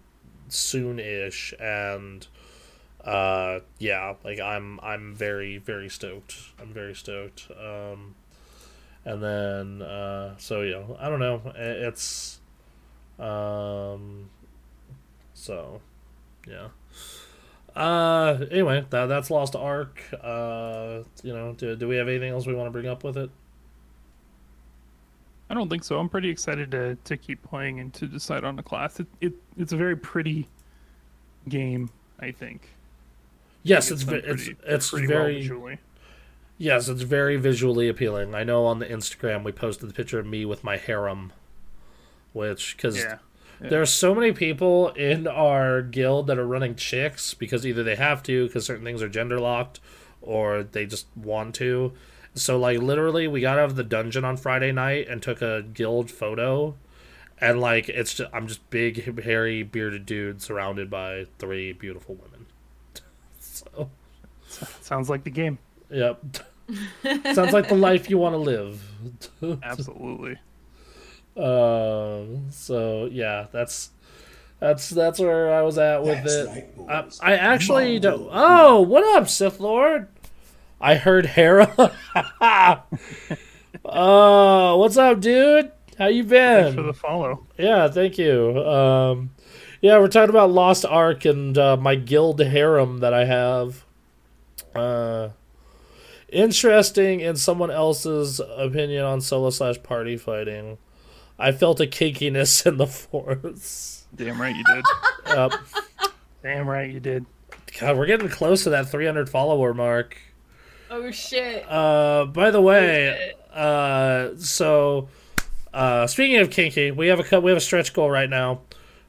soon-ish, and uh, yeah, like I'm I'm very very stoked. I'm very stoked. Um, and then uh, so you know, I don't know. It, it's um, so. Yeah. Uh. Anyway, that, that's Lost Ark. Uh. You know, do do we have anything else we want to bring up with it? I don't think so. I'm pretty excited to to keep playing and to decide on the class. It, it it's a very pretty game, I think. Yes, I think it's it's pretty, it's, it's very well visually. Yes, it's very visually appealing. I know on the Instagram we posted the picture of me with my harem, which because. Yeah. Yeah. There are so many people in our guild that are running chicks because either they have to because certain things are gender locked or they just want to. So, like, literally we got out of the dungeon on Friday night and took a guild photo, and like it's just, I'm just big hairy bearded dude surrounded by three beautiful women. So sounds like the game. Yep. Sounds like the life you want to live. Absolutely. Um. So yeah, that's that's that's where I was at with Last it. I, I actually don't. Oh, what up, Sith Lord? I heard Hera. Oh, what's up, dude? How you been? Thanks for the follow. Yeah, thank you. Um, yeah, we're talking about Lost Ark and uh, my guild harem that I have. Uh. Interesting in someone else's opinion on solo slash party fighting. I felt a kinkiness in the force. Damn right you did. Yep. Damn right you did. God, we're getting close to that three hundred follower mark. Oh, shit. Uh, by the way, oh, uh, so uh, speaking of kinky, we have a we have a stretch goal right now.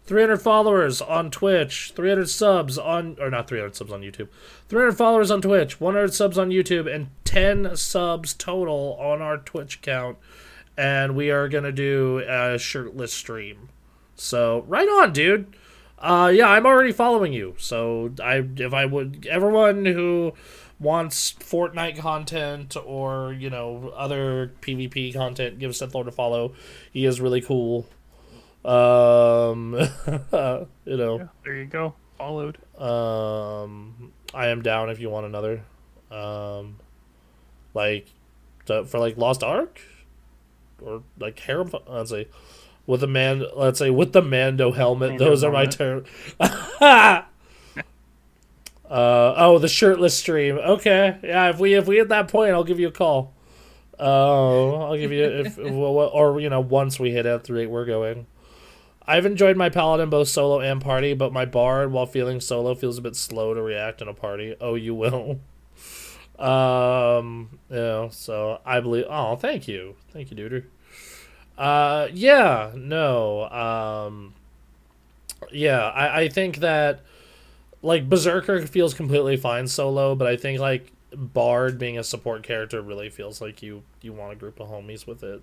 three hundred followers on Twitch, three hundred subs on, or not three hundred subs on YouTube, three hundred followers on Twitch, one hundred subs on YouTube, and ten subs total on our Twitch account. And we are going to do a shirtless stream. So, right on, dude. Uh, yeah, I'm already following you. So, I if I would... Everyone who wants Fortnite content or, you know, other PvP content, give Sith Lord a follow. He is really cool. Um, you know. Yeah, there you go. Followed. Um, I am down if you want another. Um, like, to, for, like, Lost Ark? Or, like, Harem... Let's say, with the man... Let's say, with the Mando helmet. Mando those helmet. Are my terms. Uh, oh, the shirtless stream. Okay, yeah. If we if we hit that point, I'll give you a call. Uh, I'll give you if or you know once we hit at the rate we're going. I've enjoyed my paladin both solo and party, but my bard, while feeling solo, feels a bit slow to react in a party. Oh, you will. Um, you know. So I believe. Oh, thank you, thank you, Duder. Uh, yeah. No. Um. Yeah, I I think that. Like, Berserker feels completely fine solo, but I think, like, Bard being a support character really feels like you, you want a group of homies with it.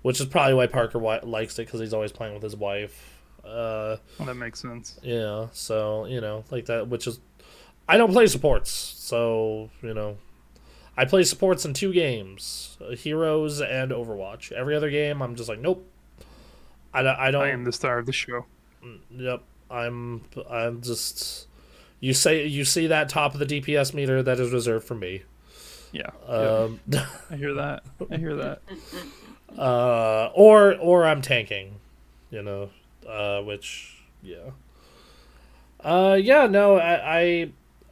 Which is probably why Parker likes it, because he's always playing with his wife. Uh, that makes sense. Yeah, so, you know, like that, which is... I don't play supports, so, you know... I play supports in two games, Heroes and Overwatch. Every other game, I'm just like, nope. I, I don't... I am the star of the show. Yep, I'm I'm just... You say you see that top of the D P S meter that is reserved for me. Yeah, um, yeah. I hear that. I hear that. Uh, or or I'm tanking, you know, uh, which yeah. Uh, yeah, no, I, I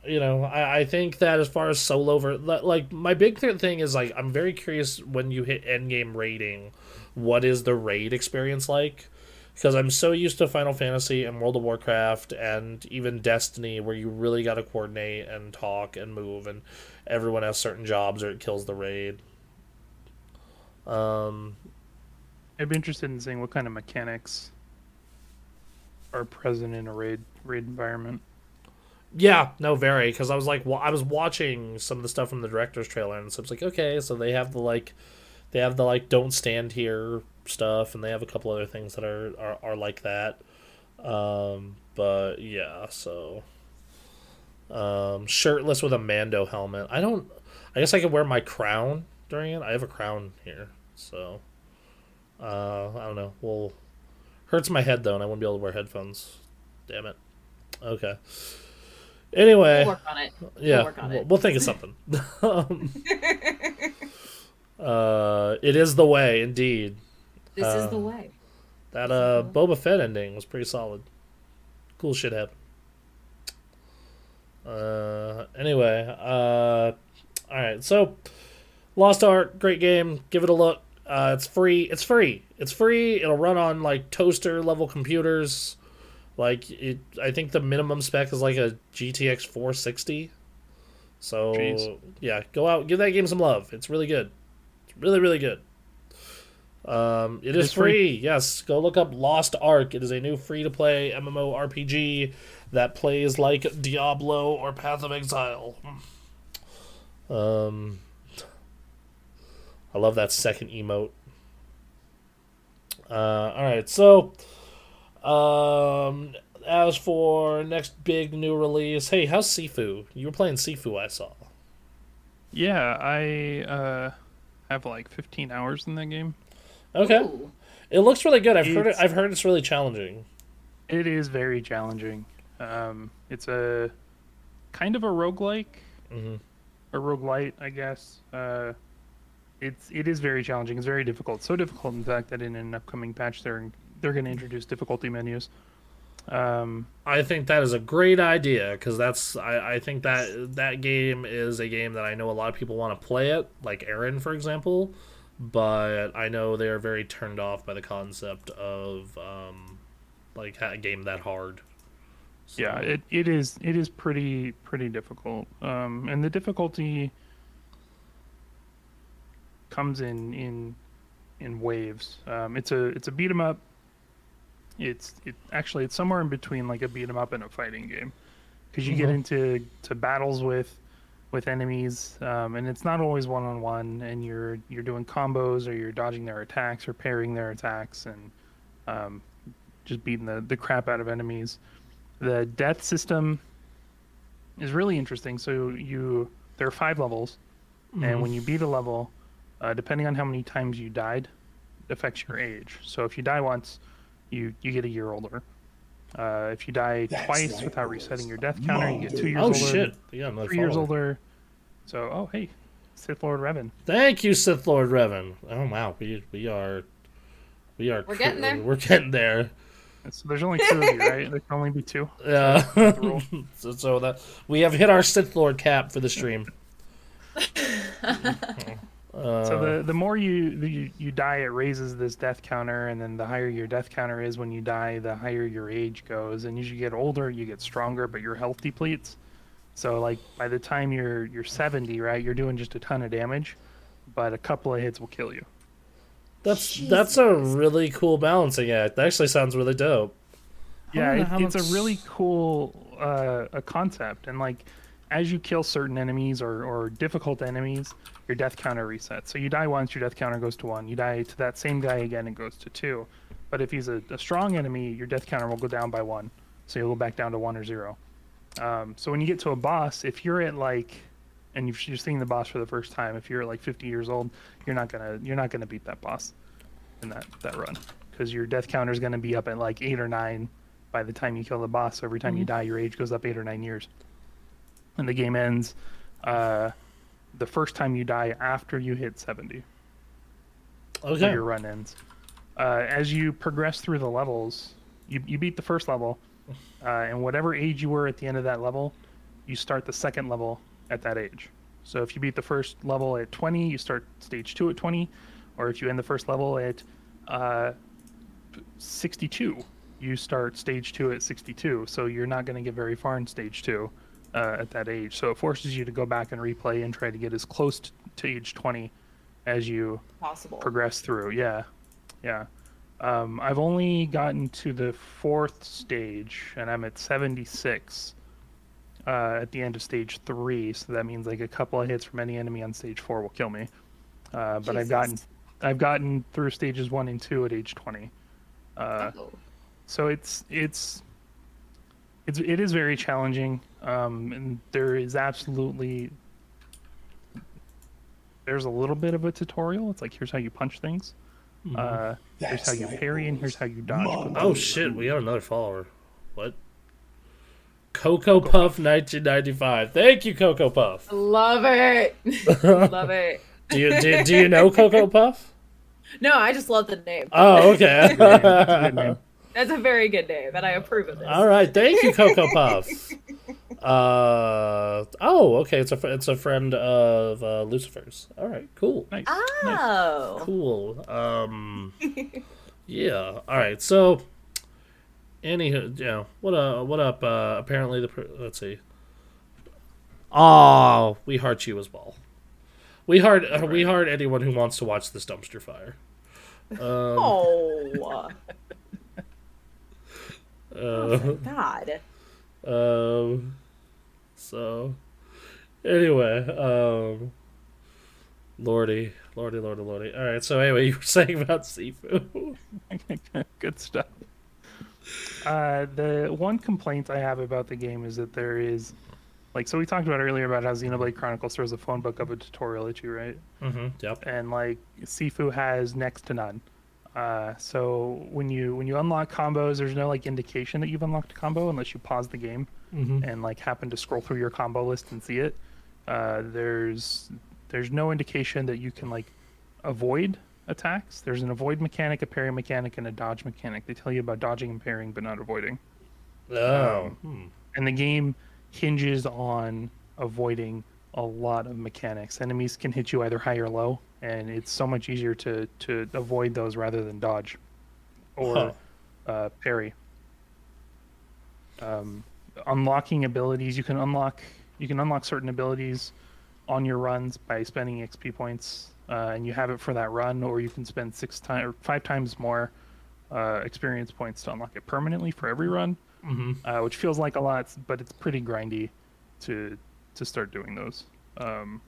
you know I, I think that as far as solo, ver- like my big thing is like I'm very curious when you hit endgame raiding, what is the raid experience like? Because I'm so used to Final Fantasy and World of Warcraft and even Destiny where you really got to coordinate and talk and move and everyone has certain jobs or it kills the raid. Um, I'd be interested in seeing what kind of mechanics are present in a raid raid environment. Yeah, no, very. Because I was like, well, I was watching some of the stuff from the director's trailer and so it's like, okay, so they have the like, they have the like, don't stand here stuff, and they have a couple other things that are, are, are like that. Um, but yeah, so um, shirtless with a Mando helmet. I don't. I guess I could wear my crown during it. I have a crown here, so uh, I don't know. Well, hurts my head though, and I wouldn't be able to wear headphones. Damn it. Okay. Anyway, we'll work on it. Yeah, we'll, work on we'll, it. we'll think of something. um, uh, it is the way, indeed. This uh, is the way. That uh, Boba Fett ending was pretty solid. Cool shit happened. Uh, anyway, uh, alright, so Lost Ark, great game. Give it a look. Uh, it's free. It's free. It's free. It'll run on like toaster level computers. Like it, I think the minimum spec is like a G T X four sixty. So Jeez. yeah, go out, give that game some love. It's really good. It's really really good. Um, it, it is, is free. free. Yes, go look up Lost Ark. It is a new free-to-play MMORPG that plays like Diablo or Path of Exile. Um, I love that second emote. Uh, all right, so um, as for next big new release, hey, how's Sifu? You were playing Sifu, I saw. Yeah, I uh, have like fifteen hours in that game. Okay. Ooh. It looks really good. I've it's, heard it, I've heard it's really challenging. It is very challenging. Um, it's a kind of a roguelike. Mm-hmm. A roguelite, I guess. Uh, it's it is very challenging. It's very difficult. So difficult, in fact, that in an upcoming patch they're they're going to introduce difficulty menus. Um, I think that is a great idea because that's I, I think that that game is a game that I know a lot of people want to play it, like Aaron, for example. But I know they are very turned off by the concept of um, like a game that hard. So. Yeah, it, it is it is pretty pretty difficult, um, and the difficulty comes in in in waves. Um, it's a it's a beat 'em up. It's it actually it's somewhere in between like a beat 'em up and a fighting game, because you mm-hmm. get into to battles with. with enemies, um, and it's not always one-on-one, and you're you're doing combos or you're dodging their attacks or parrying their attacks and um, just beating the, the crap out of enemies. The death system is really interesting. So you there are five levels, mm-hmm. and when you beat a level, uh, depending on how many times you died, affects your age. So if you die once, you you get a year older. Uh, if you die That's twice right. without resetting your death counter, Mom, you get two years oh, older. Oh shit! Yeah, I'm not three following. years older. So oh hey, Sith Lord Revan. Thank you, Sith Lord Revan. Oh wow, we we are, we are. We're cr- getting there. We're getting there. So there's only two of you, right? There can only be two. Yeah. So, so, so that we have hit our Sith Lord cap for the stream. Uh, so the the more you, you you die, it raises this death counter, and then the higher your death counter is when you die, the higher your age goes. And as you get older, you get stronger, but your health depletes. So like by the time you're you're seventy, right, you're doing just a ton of damage, but a couple of hits will kill you. That's Jesus. That's a really cool balancing act. That actually sounds really dope. Yeah, it, it's much... a really cool uh, a concept, and like. As you kill certain enemies or, or difficult enemies, your death counter resets. So you die once, your death counter goes to one. You die to that same guy again, it goes to two. But if he's a, a strong enemy, your death counter will go down by one. So you'll go back down to one or zero. Um, so when you get to a boss, if you're at like, and you're seeing the boss for the first time, if you're at like fifty years old, you're not gonna you're not gonna beat that boss in that, that run, because your death counter is gonna be up at like eight or nine by the time you kill the boss. So every time mm-hmm. you die, your age goes up eight or nine years. And the game ends uh, the first time you die after you hit seventy. Okay. So your run ends. Uh, as you progress through the levels, you, you beat the first level, uh, and whatever age you were at the end of that level, you start the second level at that age. So if you beat the first level at twenty, you start stage two at twenty, or if you end the first level at uh, sixty-two, you start stage two at sixty-two. So you're not going to get very far in stage two. Uh, at that age, so it forces you to go back and replay and try to get as close to, to age twenty as you Possible. progress through. Yeah, yeah. Um, I've only gotten to the fourth stage, and I'm at seventy-six uh, at the end of stage three. So that means like a couple of hits from any enemy on stage four will kill me. Uh, but Jesus. I've gotten, I've gotten through stages one and two at age twenty. Uh, oh. So it's it's. It's, it is very challenging, um, and there is absolutely there's a little bit of a tutorial. It's like, here's how you punch things, mm-hmm. uh, here's how you parry, and here's how you dodge. Mom. Oh shit, we got another follower. What? Cocoa Puff nineteen ninety-five. Thank you, Cocoa Puff. Love it. Love it. Do you do, do you know Cocoa Puff? No, I just love the name. Oh, okay. That's a good name. That's a very good name, and I approve of this. All right, thank you, Cocoa Puff. uh, oh, okay, it's a it's a friend of uh, Lucifer's. All right, cool, nice. Oh, nice. Cool. Um, yeah. All right, so anywho, yeah, you know, what uh, what up? Uh, apparently, the per- let's see. Oh, we heart you as well. We heart uh, we heart anyone who wants to watch this dumpster fire. Um, oh. Uh, oh my God. Um. So, anyway, um, Lordy, Lordy, Lordy, Lordy. All right. So anyway, you were saying about Sifu. Good stuff. Uh, the one complaint I have about the game is that there is, like, so we talked about earlier about how Xenoblade Chronicles throws a phone book of a tutorial at you, right? Mm-hmm. Yep. And like Sifu has next to none. Uh, so when you when you unlock combos, there's no like indication that you've unlocked a combo unless you pause the game mm-hmm. and like happen to scroll through your combo list and see it. Uh, there's there's no indication that you can like avoid attacks. There's an avoid mechanic, a parry mechanic, and a dodge mechanic. They tell you about dodging and parrying, but not avoiding. Oh. Um, hmm. And the game hinges on avoiding a lot of mechanics. Enemies can hit you either high or low. And it's so much easier to, to avoid those rather than dodge or huh. uh, parry. Um, unlocking abilities, you can unlock you can unlock certain abilities on your runs by spending X P points, uh, and you have it for that run, or you can spend six time, or five times more uh, experience points to unlock it permanently for every run, mm-hmm. uh, which feels like a lot, but it's pretty grindy to to start doing those. Um,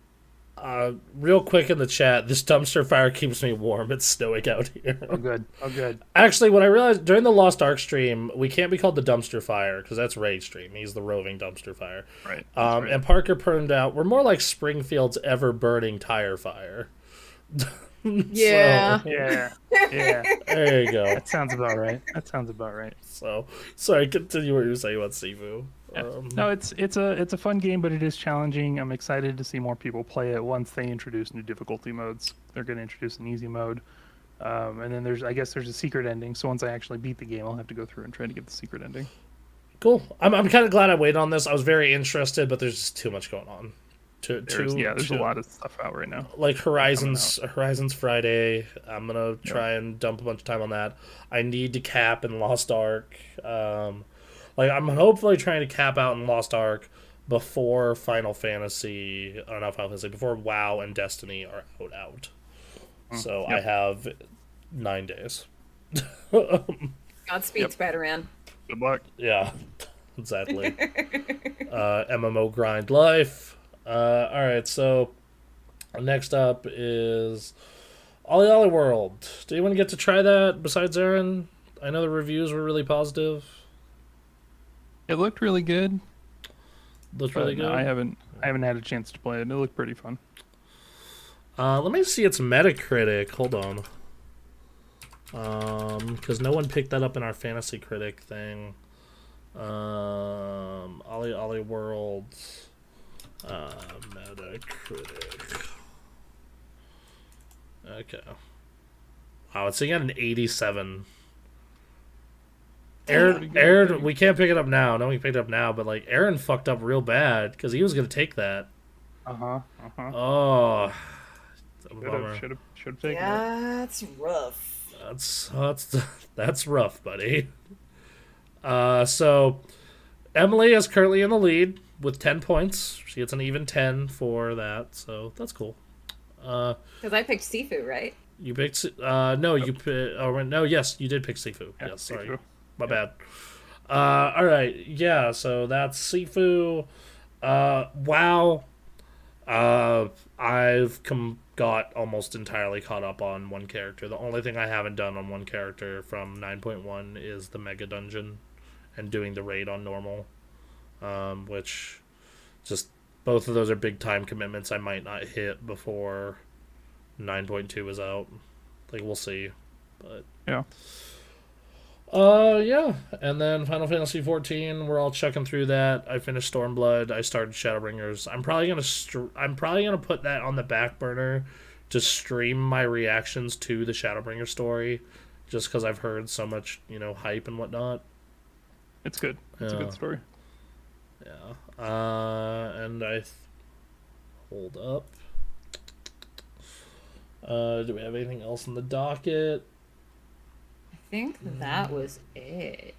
Uh, real quick in the chat, this dumpster fire keeps me warm. It's snowing out here. Oh, good. Oh, good. Actually, when I realized during the Lost Ark stream, we can't be called the dumpster fire because that's Ray's stream. He's the roving dumpster fire. Right. Um, right. And Parker perned out, we're more like Springfield's ever-burning tire fire. Yeah. So, yeah. Yeah. There you go. That sounds about right. That sounds about right. So, sorry, continue what you were saying about Sifu. Yeah. Um, no, it's it's a it's a fun game, but it is challenging. I'm excited to see more people play it once they introduce new difficulty modes. They're going to introduce an easy mode, um, and then there's I guess there's a secret ending. So once I actually beat the game, I'll have to go through and try to get the secret ending. Cool. I'm I'm kind of glad I waited on this. I was very interested, but there's just too much going on. To, there's, to, yeah, there's to, a lot of stuff out right now. Like Horizons, Horizons Friday. I'm gonna try yep. and dump a bunch of time on that. I need to cap in Lost Ark. Um, Like, I'm hopefully trying to cap out in Lost Ark before Final Fantasy, I don't know if Final Fantasy, before WoW and Destiny are out. out. Mm, so yep. I have nine days. Godspeed, yep. Spider-Man. Good luck. Yeah, exactly. uh, M M O grind life. Uh, all right, so next up is Ollie Ollie World. Do you want to get to try that besides Aaron? I know the reviews were really positive. It looked really good. Looked really good. No, I haven't. I haven't had a chance to play it. It looked pretty fun. Uh, let me see its Metacritic. Hold on, um, because no one picked that up in our Fantasy Critic thing. Um, Ollie Ollie World, uh, Metacritic. Okay. Wow, it's again an eighty-seven. Aaron, Aaron, we can't pick it up now. No, we can pick it up now, but like Aaron fucked up real bad because he was gonna take that. Uh huh. Uh-huh. Oh, should have, should have taken yeah, it. That's rough. That's that's that's rough, buddy. Uh, so Emily is currently in the lead with ten points. She gets an even ten for that, so that's cool. Uh, because I picked Sifu, right? You picked uh no, you picked oh no, yes, you did pick Sifu. Yeah, yes, sorry. Sifu. My bad. Uh, all right, yeah. So that's Sifu. Uh, wow. Uh, I've com- got almost entirely caught up on one character. The only thing I haven't done on one character from nine point one is the Mega Dungeon, and doing the raid on normal. Um, which, just both of those are big time commitments. I might not hit before nine point two is out. Like we'll see, but yeah. Uh, yeah, and then Final Fantasy fourteen, we're all checking through that. I finished Stormblood, I started Shadowbringers. I'm probably gonna str- I'm probably gonna put that on the back burner to stream my reactions to the Shadowbringer story, just because I've heard so much, you know, hype and whatnot. It's good. It's yeah. a good story. Yeah. Uh, and I... Th- hold up. Uh, do we have anything else in the docket? I think that was it.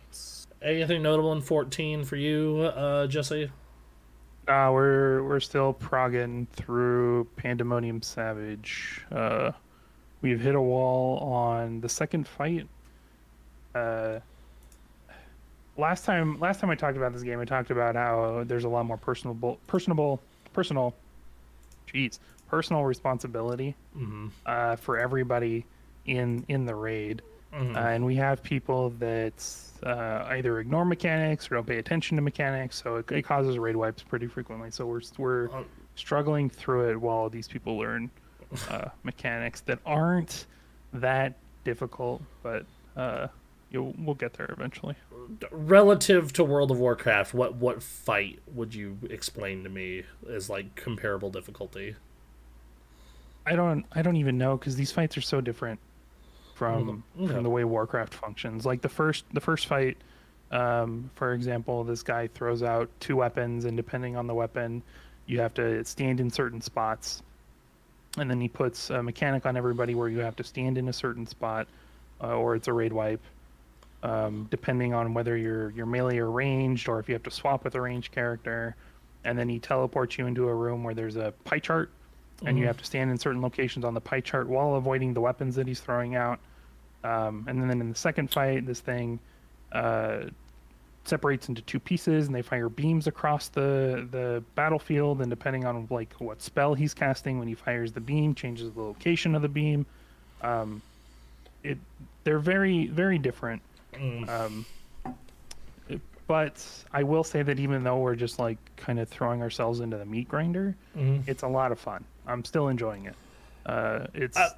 Anything notable in fourteen for you, uh, Jesse? Uh, we're we're still progging through Pandemonium Savage. Uh, we've hit a wall on the second fight. Uh, last time last time I talked about this game, I talked about how there's a lot more personable, personable, personal, jeez, personal responsibility mm-hmm. uh, for everybody in in the raid. Mm-hmm. Uh, and we have people that uh, either ignore mechanics or don't pay attention to mechanics, so it, it causes raid wipes pretty frequently. So we're we're um, struggling through it while these people learn uh, mechanics that aren't that difficult, but uh, you'll, we'll get there eventually. Relative to World of Warcraft, what what fight would you explain to me as like comparable difficulty? I don't I don't even know because these fights are so different. From, mm-hmm. from the way Warcraft functions. Like the first the first fight, um, for example, this guy throws out two weapons, and depending on the weapon, you have to stand in certain spots. And then he puts a mechanic on everybody where you have to stand in a certain spot, uh, or it's a raid wipe, um, depending on whether you're, you're melee or ranged, or if you have to swap with a ranged character. And then he teleports you into a room where there's a pie chart, and you have to stand in certain locations on the pie chart while avoiding the weapons that he's throwing out. Um, and then in the second fight, this thing uh, separates into two pieces, and they fire beams across the the battlefield, and depending on like what spell he's casting when he fires the beam changes the location of the beam. Um it they're very, very different. mm. Um but I will say that even though we're just like kind of throwing ourselves into the meat grinder, mm. it's a lot of fun. I'm still enjoying it. Uh it's uh,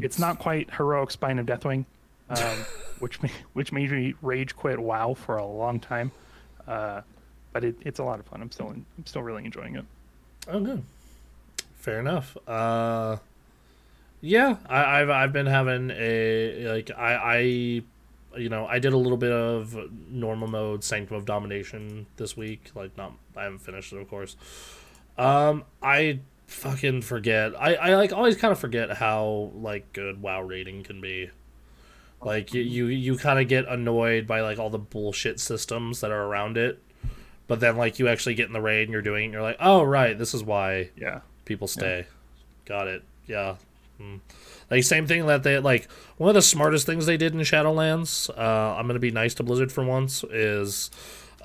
it's not quite Heroic Spine of Deathwing, um, which may, which made me rage quit WoW for a long time, uh, but it, it's a lot of fun. I'm still in, I'm still really enjoying it. Oh, good, fair enough. Uh, yeah, I, I've I've been having a like I, I you know I did a little bit of normal mode Sanctum of Domination this week. Like not I haven't finished it, of course. Um, I. Fucking forget. I, I like always kind of forget how like good WoW rating can be. Like you you, you kind of get annoyed by like all the bullshit systems that are around it, but then like you actually get in the raid and you're doing it and you're like, oh right, this is why yeah people stay. Yeah. Got it. Yeah. Mm. Like same thing that they like one of the smartest things they did in Shadowlands. Uh, I'm gonna be nice to Blizzard for once. Is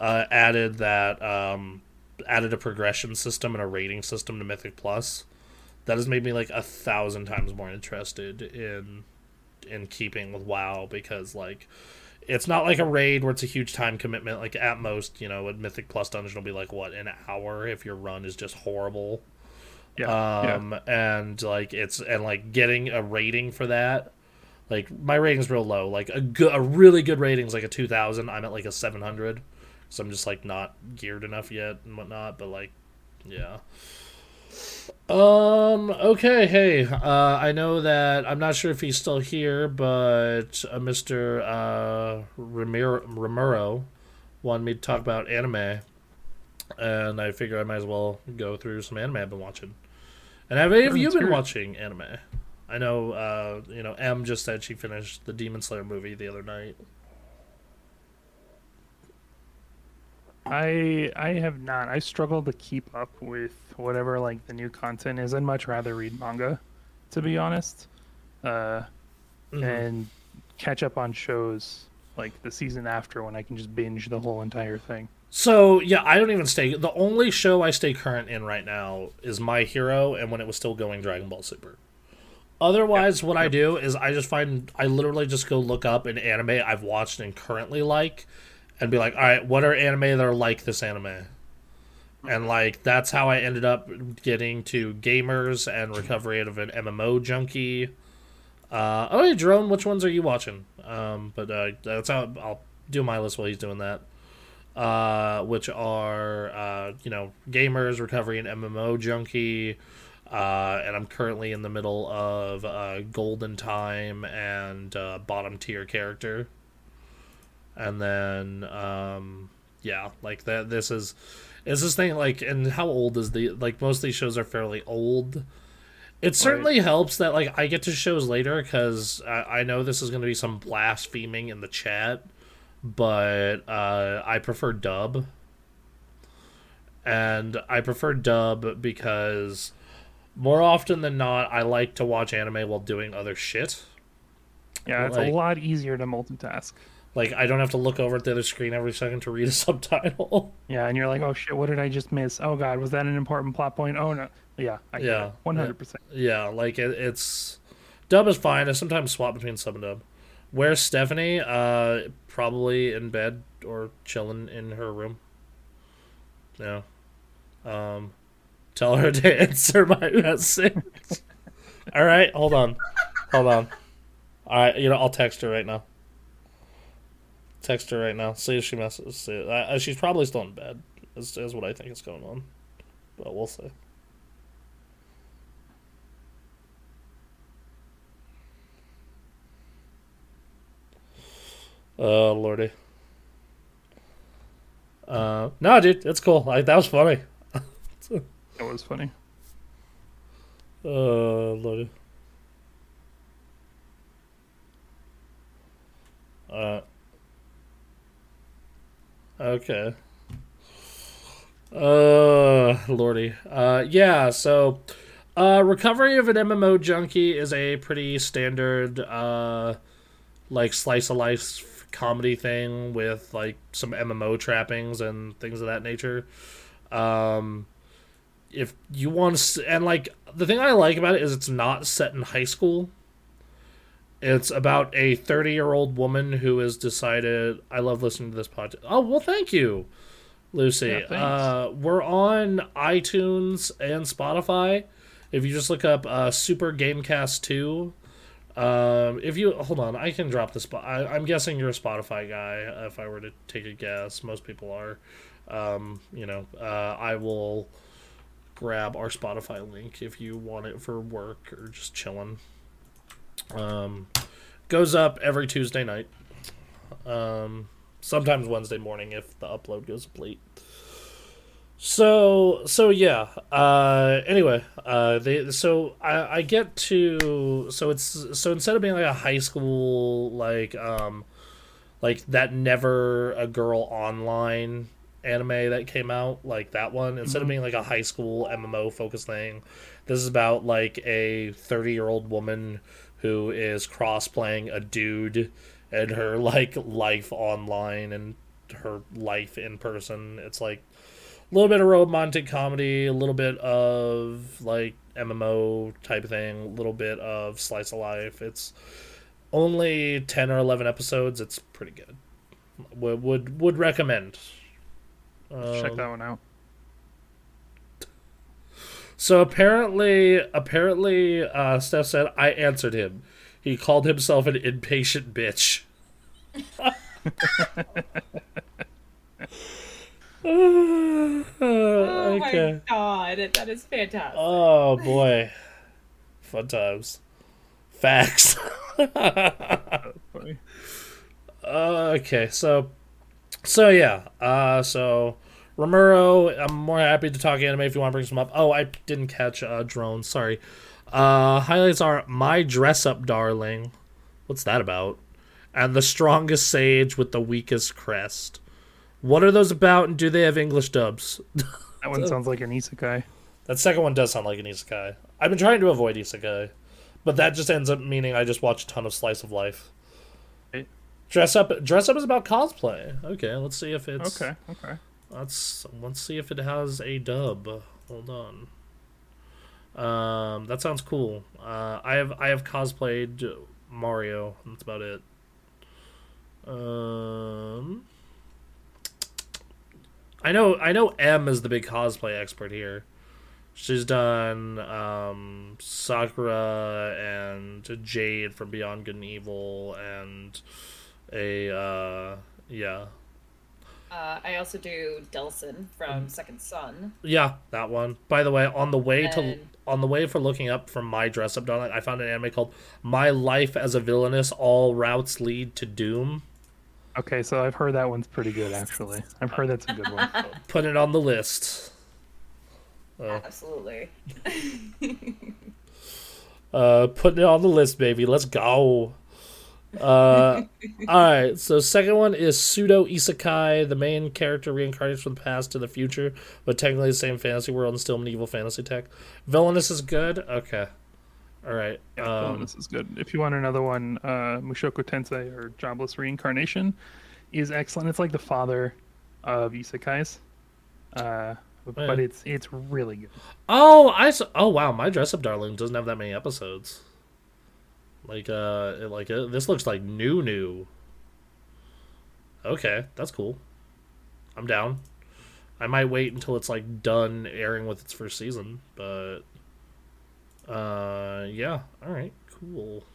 uh, added that. Um, added a progression system and a rating system to Mythic Plus that has made me like a thousand times more interested in in keeping with WoW, because like it's not like a raid where it's a huge time commitment. Like at most, you know, a Mythic Plus dungeon will be like what, an hour if your run is just horrible. Yeah, um yeah. And like it's and like getting a rating for that, like my rating's real low. Like a good a really good rating's like a two thousand. I'm at like a seven hundred. So I'm just, like, not geared enough yet and whatnot, but, like, yeah. Um, okay, hey, uh, I know that, I'm not sure if he's still here, but uh, Mister Uh, Ramiro, Ramiro wanted me to talk about anime, and I figured I might as well go through some anime I've been watching. And have any of you been watching anime? I know, uh, you know, Em just said she finished the Demon Slayer movie the other night. I I have not. I struggle to keep up with whatever like the new content is. I'd much rather read manga, to be honest, uh, mm-hmm. and catch up on shows like the season after when I can just binge the whole entire thing. So yeah, I don't even stay. The only show I stay current in right now is My Hero, and when it was still going, Dragon Ball Super. Otherwise, yeah. what yeah. I do is I just find I literally just go look up an anime I've watched and currently like. And be like, all right, what are anime that are like this anime? And, like, that's how I ended up getting to Gamers and Recovery Out of an M M O Junkie. Uh, oh, hey, Jerome, which ones are you watching? Um, but uh, that's how I'll do my list while he's doing that. Uh, which are, uh, you know, Gamers, Recovery, and M M O Junkie. Uh, and I'm currently in the middle of uh, Golden Time and uh, Bottom Tier Character. And then, um, yeah, like that. This is, is this thing like? And how old is the like? Most of these shows are fairly old. It certainly right. helps that like I get to shows later, because I, I know this is going to be some blaspheming in the chat, but uh, I prefer dub. And I prefer dub because more often than not, I like to watch anime while doing other shit. Yeah, it's like, a lot easier to multitask. Like, I don't have to look over at the other screen every second to read a subtitle. Yeah, and you're like, oh, shit, what did I just miss? Oh, God, was that an important plot point? Oh, no. Yeah, I get yeah, it. one hundred percent. Yeah, like, it, it's... Dub is fine. I sometimes swap between sub and dub. Where's Stephanie? Uh, probably in bed or chilling in her room. Yeah. Um, tell her to answer my message. All right, hold on. Hold on. All right, you know, I'll text her right now. Text her right now. See if she messes. See if, uh, she's probably still in bed. Is, is what I think is going on, but we'll see. Oh uh, lordy. Uh, no, dude, it's cool. Like that was funny. That was funny. Oh uh, lordy. Uh. Okay. Uh, lordy. Uh, yeah, so uh, Recovery of an M M O Junkie is a pretty standard uh, like slice of life comedy thing with like some M M O trappings and things of that nature. Um, if you want to, and like the thing I like about it is it's not set in high school. It's about a thirty-year-old woman who has decided, I love listening to this podcast. Oh, well, thank you, Lucy. Yeah, uh, we're on iTunes and Spotify. If you just look up uh, Super Gamecast two, um, if you, hold on, I can drop the spot. I'm guessing you're a Spotify guy, if I were to take a guess. Most people are. Um, you know, uh, I will grab our Spotify link if you want it for work or just chilling. Um, goes up every Tuesday night. Um, sometimes Wednesday morning if the upload goes up late. So, so yeah. Uh, anyway, uh, they so I, I get to so it's so instead of being like a high school like um, like that Never a Girl Online anime that came out, like that one, instead mm-hmm. of being like a high school M M O focused thing, this is about like a thirty-year-old woman who is cross-playing a dude and her, like, life online and her life in person. It's, like, a little bit of romantic comedy, a little bit of, like, M M O type thing, a little bit of slice of life. It's only ten or eleven episodes. It's pretty good. Would would, would recommend. Uh, Check that one out. So apparently, apparently, uh, Steph said, I answered him. He called himself an impatient bitch. Oh, okay. My God. That is fantastic. Oh, boy. Fun times. Facts. Funny. Uh, okay, so, so yeah, uh, so... Romero, I'm more happy to talk anime if you want to bring some up. Oh, I didn't catch uh, Drone, sorry. Uh, highlights are My Dress Up Darling. What's that about? And The Strongest Sage with the Weakest Crest. What are those about, and do they have English dubs? That one sounds like an isekai. That second one does sound like an isekai. I've been trying to avoid isekai, but that just ends up meaning I just watch a ton of Slice of Life. It... Dress Up Dress Up is about cosplay. Okay, let's see if it's... Okay, okay. Let's let's see if it has a dub. Hold on. Um, that sounds cool. Uh, I have I have cosplayed Mario. That's about it. Um, I know I know M is the big cosplay expert here. She's done um, Sakura and Jade from Beyond Good and Evil and a uh, yeah. Uh, I also do Delson from Second Son. Yeah, that one. By the way, on the way to on the way for looking up from My Dress Up Darling, I found an anime called My Life as a Villainess: All Routes Lead to Doom. Okay, so I've heard that one's pretty good, actually. I've heard that's a good one. Put it on the list. Oh. Absolutely. uh, putting it on the list, baby. Let's go. uh all right, so second one is Pseudo Isekai. The main character reincarnates from the past to the future, but technically the same fantasy world and still medieval fantasy tech. Villainous is good. Okay, all right. Yeah, um, Villainous is good. If you want another one, uh Mushoku Tensei or Jobless Reincarnation is excellent. It's like the father of isekais, uh but yeah. it's it's really good. Oh, I oh wow, My Dress Up Darling doesn't have that many episodes. Like, uh, like uh, this looks like new, new. Okay, that's cool. I'm down. I might wait until it's, like, done airing with its first season, but... Uh, yeah, alright, cool.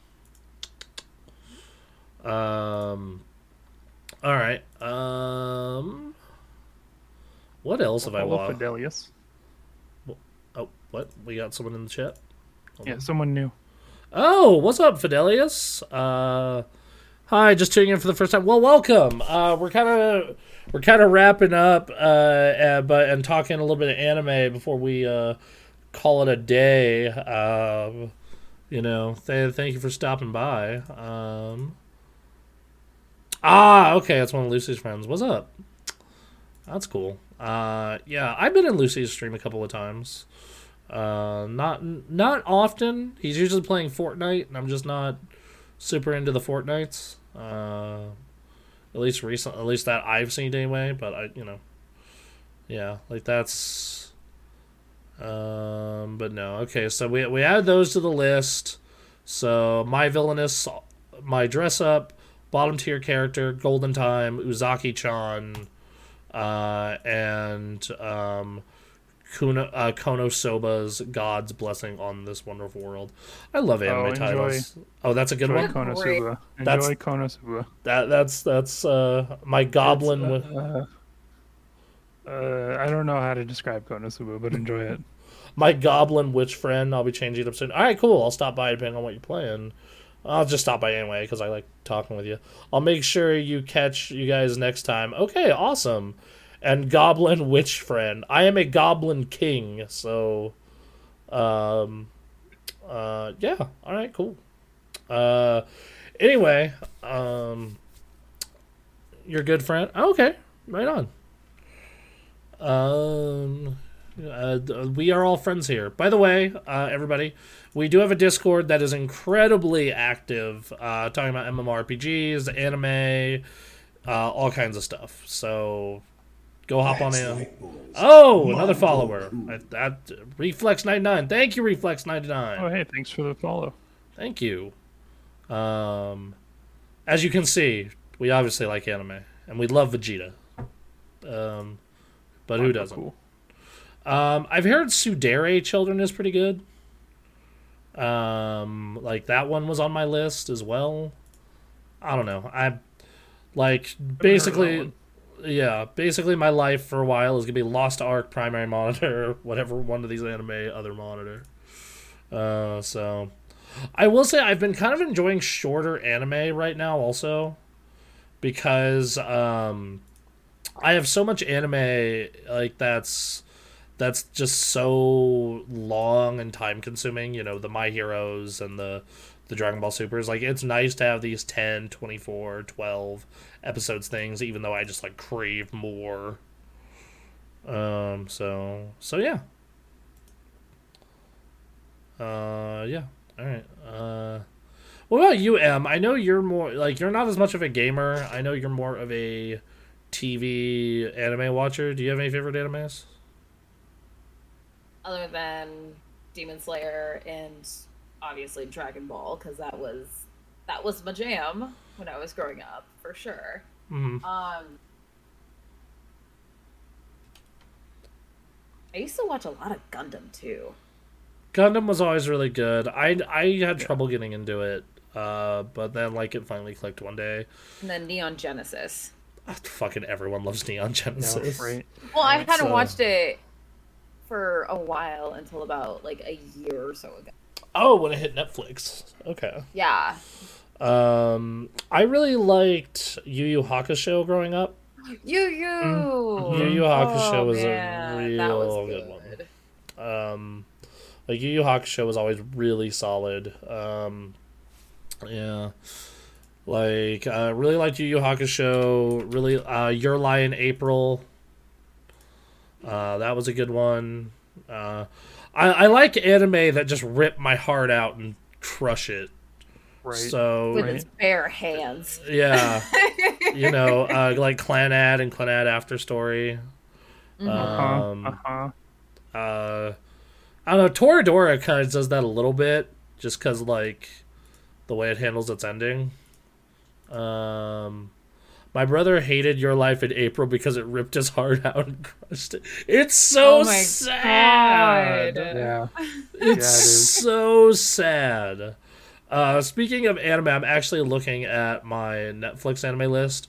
Um, alright, um... What else have I watched? Fidelius. Oh, what? We got someone in the chat? Hold yeah, on. Someone new. Oh, what's up, Fidelius? Uh, hi, just tuning in for the first time. Well, welcome. Uh, we're kind of we're kind of wrapping up, uh, and, but and talking a little bit of anime before we uh, call it a day. Um, you know, th- thank you for stopping by. Um, ah, okay, that's one of Lucy's friends. What's up? That's cool. Uh, yeah, I've been in Lucy's stream a couple of times. Uh, not not often. He's usually playing Fortnite, and I'm just not super into the Fortnites. Uh, at least recent, at least that I've seen anyway. But I, you know, yeah, like that's. Um, but no, okay. So we we added those to the list. So My Villainous, My Dress Up, Bottom Tier Character, Golden Time, Uzaki-chan, uh, and um, Kuno, uh, Kono Soba's God's Blessing on This Wonderful World. I love anime oh, enjoy, titles. Oh, that's a good enjoy one. Kono Soba. Enjoy that's, Kono Soba. That, that's that's uh, my goblin. That's, uh, with... uh, uh, I don't know how to describe Kono Soba, but enjoy it. My goblin witch friend. I'll be changing it up soon. All right, cool. I'll stop by depending on what you're playing. I'll just stop by anyway because I like talking with you. I'll make sure you catch you guys next time. Okay, awesome. And goblin witch friend. I am a goblin king, so um, uh, yeah. All right, cool. Uh, anyway, um, your good friend. Oh, okay, right on. Um. Uh, we are all friends here. By the way, uh, everybody, we do have a Discord that is incredibly active, uh, talking about MMORPGs, anime, uh, all kinds of stuff. So go hop That's on in. Oh, Mom, another follower. I, that Reflex ninety-nine. Thank you, Reflex ninety-nine. Oh, hey, thanks for the follow. Thank you. Um, as you can see, we obviously like anime, and we love Vegeta. Um, but who doesn't? Cool. Um, I've heard Sudere Children is pretty good. Um, like that one was on my list as well. I don't know. I like basically, yeah, basically my life for a while is gonna be Lost Ark, primary monitor, whatever one of these anime, other monitor. Uh, so I will say I've been kind of enjoying shorter anime right now also, because um, I have so much anime like that's. That's just so long and time-consuming, you know, the My Heroes and the, the Dragon Ball Supers. Like, it's nice to have these ten, twenty-four, twelve episodes things, even though I just, like, crave more. Um, so, so yeah. Uh, yeah. All right. Uh, what about you, Em? I know you're more, like, you're not as much of a gamer. I know you're more of a T V anime watcher. Do you have any favorite animes? Other than Demon Slayer and obviously Dragon Ball, because that was that was my jam when I was growing up, for sure. Mm-hmm. Um, I used to watch a lot of Gundam too. Gundam was always really good. I I had yeah. trouble getting into it, uh, but then like it finally clicked one day. And then Neon Genesis. Oh, fucking everyone loves Neon Genesis. No, right. Well, I hadn't so. watched it. For a while, until about like a year or so ago. Oh, when it hit Netflix. Okay. Yeah. Um, I really liked Yu Yu Hakusho growing up. Yu Yu. Mm-hmm. Yu Yu Hakusho oh, was man. a real was good. good one. Um, like Yu Yu Hakusho was always really solid. Um, yeah. Like I uh, really liked Yu Yu Hakusho. Really, uh, Your Lie in April. Uh, that was a good one. Uh, I, I like anime that just rip my heart out and crush it. Right. So with right. its bare hands. Yeah. You know, uh, like Clannad and Clannad After Story. Mm-hmm. Um, uh-huh. Uh-huh. Uh, I don't know. Toradora kind of does that a little bit, just because like the way it handles its ending. Um. My brother hated Your Life in April because it ripped his heart out and crushed it. It's so oh my sad. God. Yeah. It's yeah, so sad. Uh, speaking of anime, I'm actually looking at my Netflix anime list.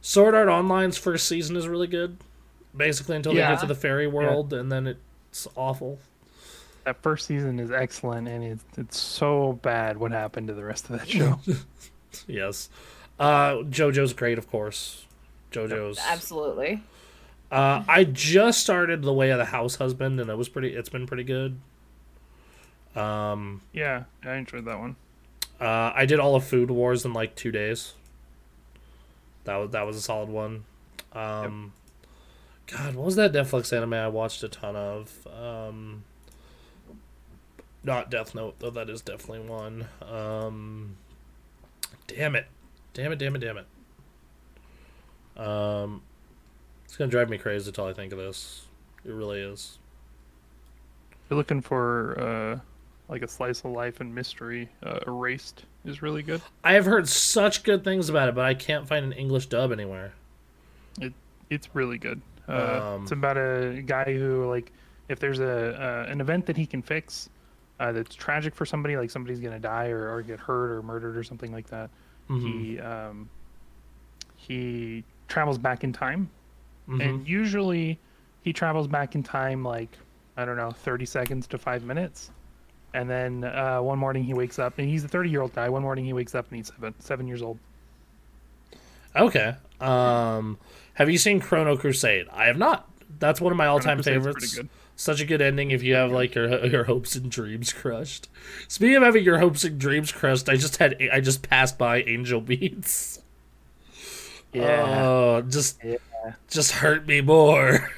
Sword Art Online's first season is really good. Basically until yeah. they get to the fairy world, yeah. and then it's awful. That first season is excellent, and it's, it's so bad what happened to the rest of that show. Yes. Uh, JoJo's great, of course. JoJo's absolutely. Uh, I just started The Way of the House Husband, and it was pretty. It's been pretty good. Um, yeah, I enjoyed that one. Uh, I did all of Food Wars in like two days. That was that was a solid one. Um, yep. God, what was that Netflix anime I watched a ton of? Um, not Death Note, though. That is definitely one. Um, damn it. Damn it, damn it, damn it. Um, it's going to drive me crazy until I think of this. It really is. You're looking for uh, like a slice of life and mystery. Uh, Erased is really good. I have heard such good things about it, but I can't find an English dub anywhere. It It's really good. Uh, um, it's about a guy who, like, if there's a uh, an event that he can fix uh, that's tragic for somebody, like somebody's going to die or, or get hurt or murdered or something like that, mm-hmm. he um, he travels back in time. Mm-hmm. And usually he travels back in time, like, I don't know, thirty seconds to five minutes. And then uh, one morning he wakes up, and he's a thirty-year-old guy. One morning he wakes up, and he's seven, seven years old. Okay. Um, have you seen Chrono Crusade? I have not. That's one of my all-time favorites. Such a good ending if you have, like, your your hopes and dreams crushed. Speaking of having your hopes and dreams crushed, I just had I just passed by Angel Beats. Yeah. Oh, just yeah. just hurt me more.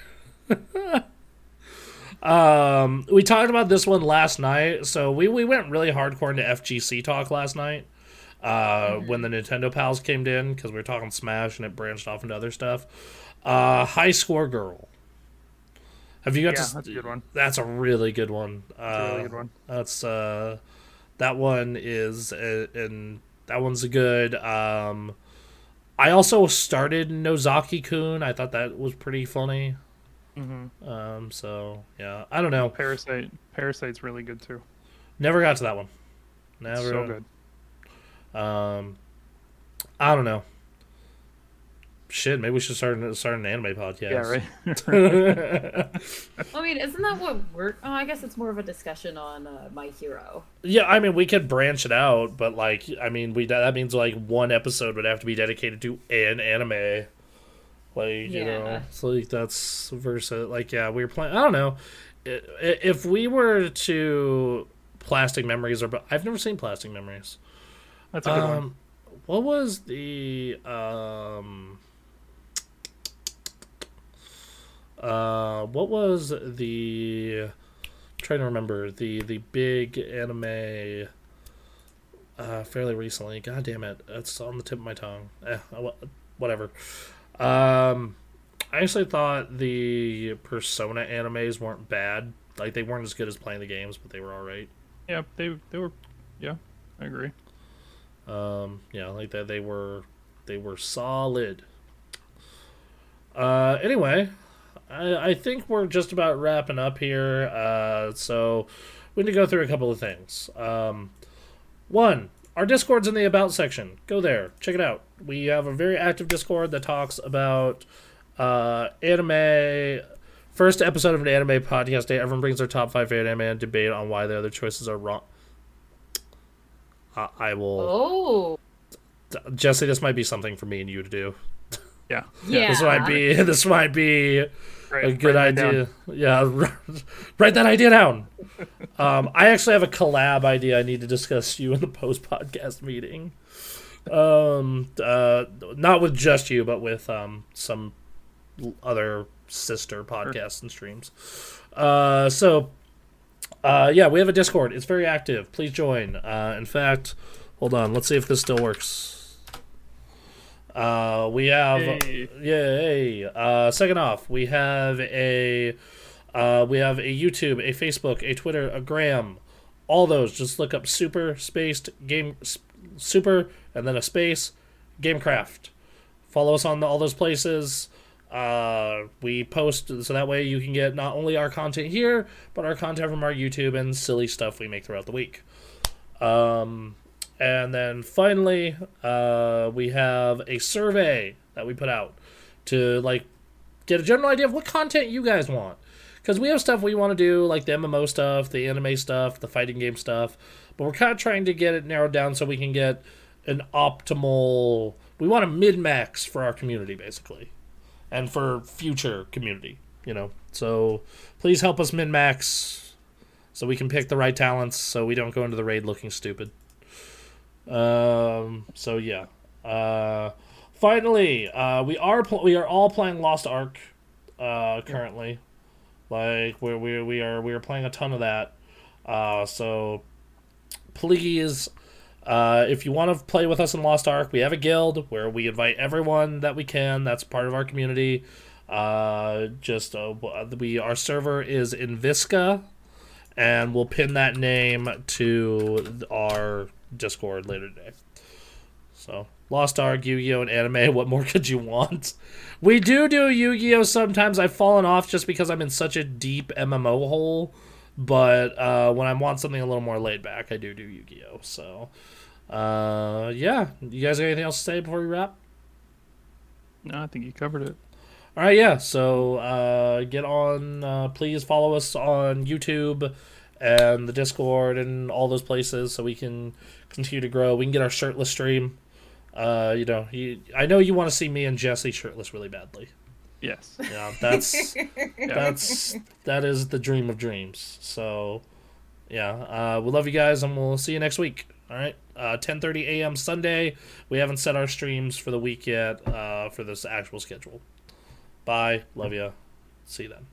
Um, we talked about this one last night, so we, we went really hardcore into F G C talk last night uh, when the Nintendo pals came in, because we were talking Smash and it branched off into other stuff. Uh, High Score Girl. Have you got yeah, to... that's a good one. That's a really good one. Uh, that's a really good one. That's, uh, that one is... Uh, and that one's good. Um, I also started Nozaki-kun. I thought that was pretty funny. Mm-hmm. Um. So yeah, I don't know. Parasite. Parasite's really good too. Never got to that one. Never. So good. Um. I don't know. Shit. Maybe we should start start an anime podcast. Yeah. Right. I mean, isn't that what we're? Oh, I guess it's more of a discussion on uh, My Hero. Yeah. I mean, we could branch it out, but like, I mean, we that means like one episode would have to be dedicated to an anime. Like, yeah. you know, so like that's versus, like, yeah, we were playing, I don't know, if we were to Plastic Memories, or I've never seen Plastic Memories. That's a good um, one. What was the, um, uh, what was the, I'm trying to remember, the, the big anime, uh, fairly recently, god damn it, it's on the tip of my tongue, eh, whatever. Um, I actually thought the Persona animes weren't bad. Like, they weren't as good as playing the games, but they were all right. Yeah, they they were. Yeah, I agree. Um, yeah, like that they were they were solid. Uh, anyway, I I think we're just about wrapping up here. Uh, so we need to go through a couple of things. Um, one. Our Discord's in the About section. Go there. Check it out. We have a very active Discord that talks about uh, anime. First episode of an anime podcast day. Everyone brings their top five favorite anime and debate on why the other choices are wrong. I, I will... Oh. Jesse, this might be something for me and you to do. Yeah. yeah. This might be, this might be right, a good idea. Yeah. Write that idea down. Um, I actually have a collab idea I need to discuss you in the post-podcast meeting. Um, uh, not with just you, but with um, some other sister podcasts and streams. Uh, so, uh, yeah, we have a Discord. It's very active. Please join. Uh, in fact, hold on. Let's see if this still works. Uh, we have... Yay. yay uh, second off, we have a... Uh, we have a YouTube, a Facebook, a Twitter, a Gram, all those. Just look up Super Spaced Game, Super, and then a space, Gamecraft. Follow us on the, all those places. Uh, we post, so that way you can get not only our content here, but our content from our YouTube and silly stuff we make throughout the week. Um, and then finally, uh, we have a survey that we put out to like get a general idea of what content you guys want. Because we have stuff we want to do, like the M M O stuff, the anime stuff, the fighting game stuff. But we're kind of trying to get it narrowed down so we can get an optimal... We want a mid-max for our community, basically. And for future community, you know. So please help us mid-max so we can pick the right talents so we don't go into the raid looking stupid. Um, so, yeah. Uh, finally, uh, we are pl- we are all playing Lost Ark uh, currently. Yeah. Like we we we are we are playing a ton of that, uh, so please Uh, if you want to play with us in Lost Ark, we have a guild where we invite everyone that we can. That's part of our community. Uh, just uh, we our server is Invisca, and we'll pin that name to our Discord later today. So, Lost Ark, Yu-Gi-Oh, and anime, what more could you want? We do do Yu-Gi-Oh sometimes. I've fallen off just because I'm in such a deep M M O hole. But uh, when I want something a little more laid back, I do do Yu-Gi-Oh! So, uh, yeah. You guys got anything else to say before we wrap? No, I think you covered it. All right, yeah. So, uh, get on. Uh, please follow us on YouTube and the Discord and all those places so we can continue to grow. We can get our shirtless stream. Uh, you know, you, I know you want to see me and Jesse shirtless really badly. Yes. Yeah, that's that's that is the dream of dreams. So, yeah, uh, we love you guys, and we'll see you next week. All right, uh, ten thirty a.m. Sunday. We haven't set our streams for the week yet uh, for this actual schedule. Bye. Love ya. See you then.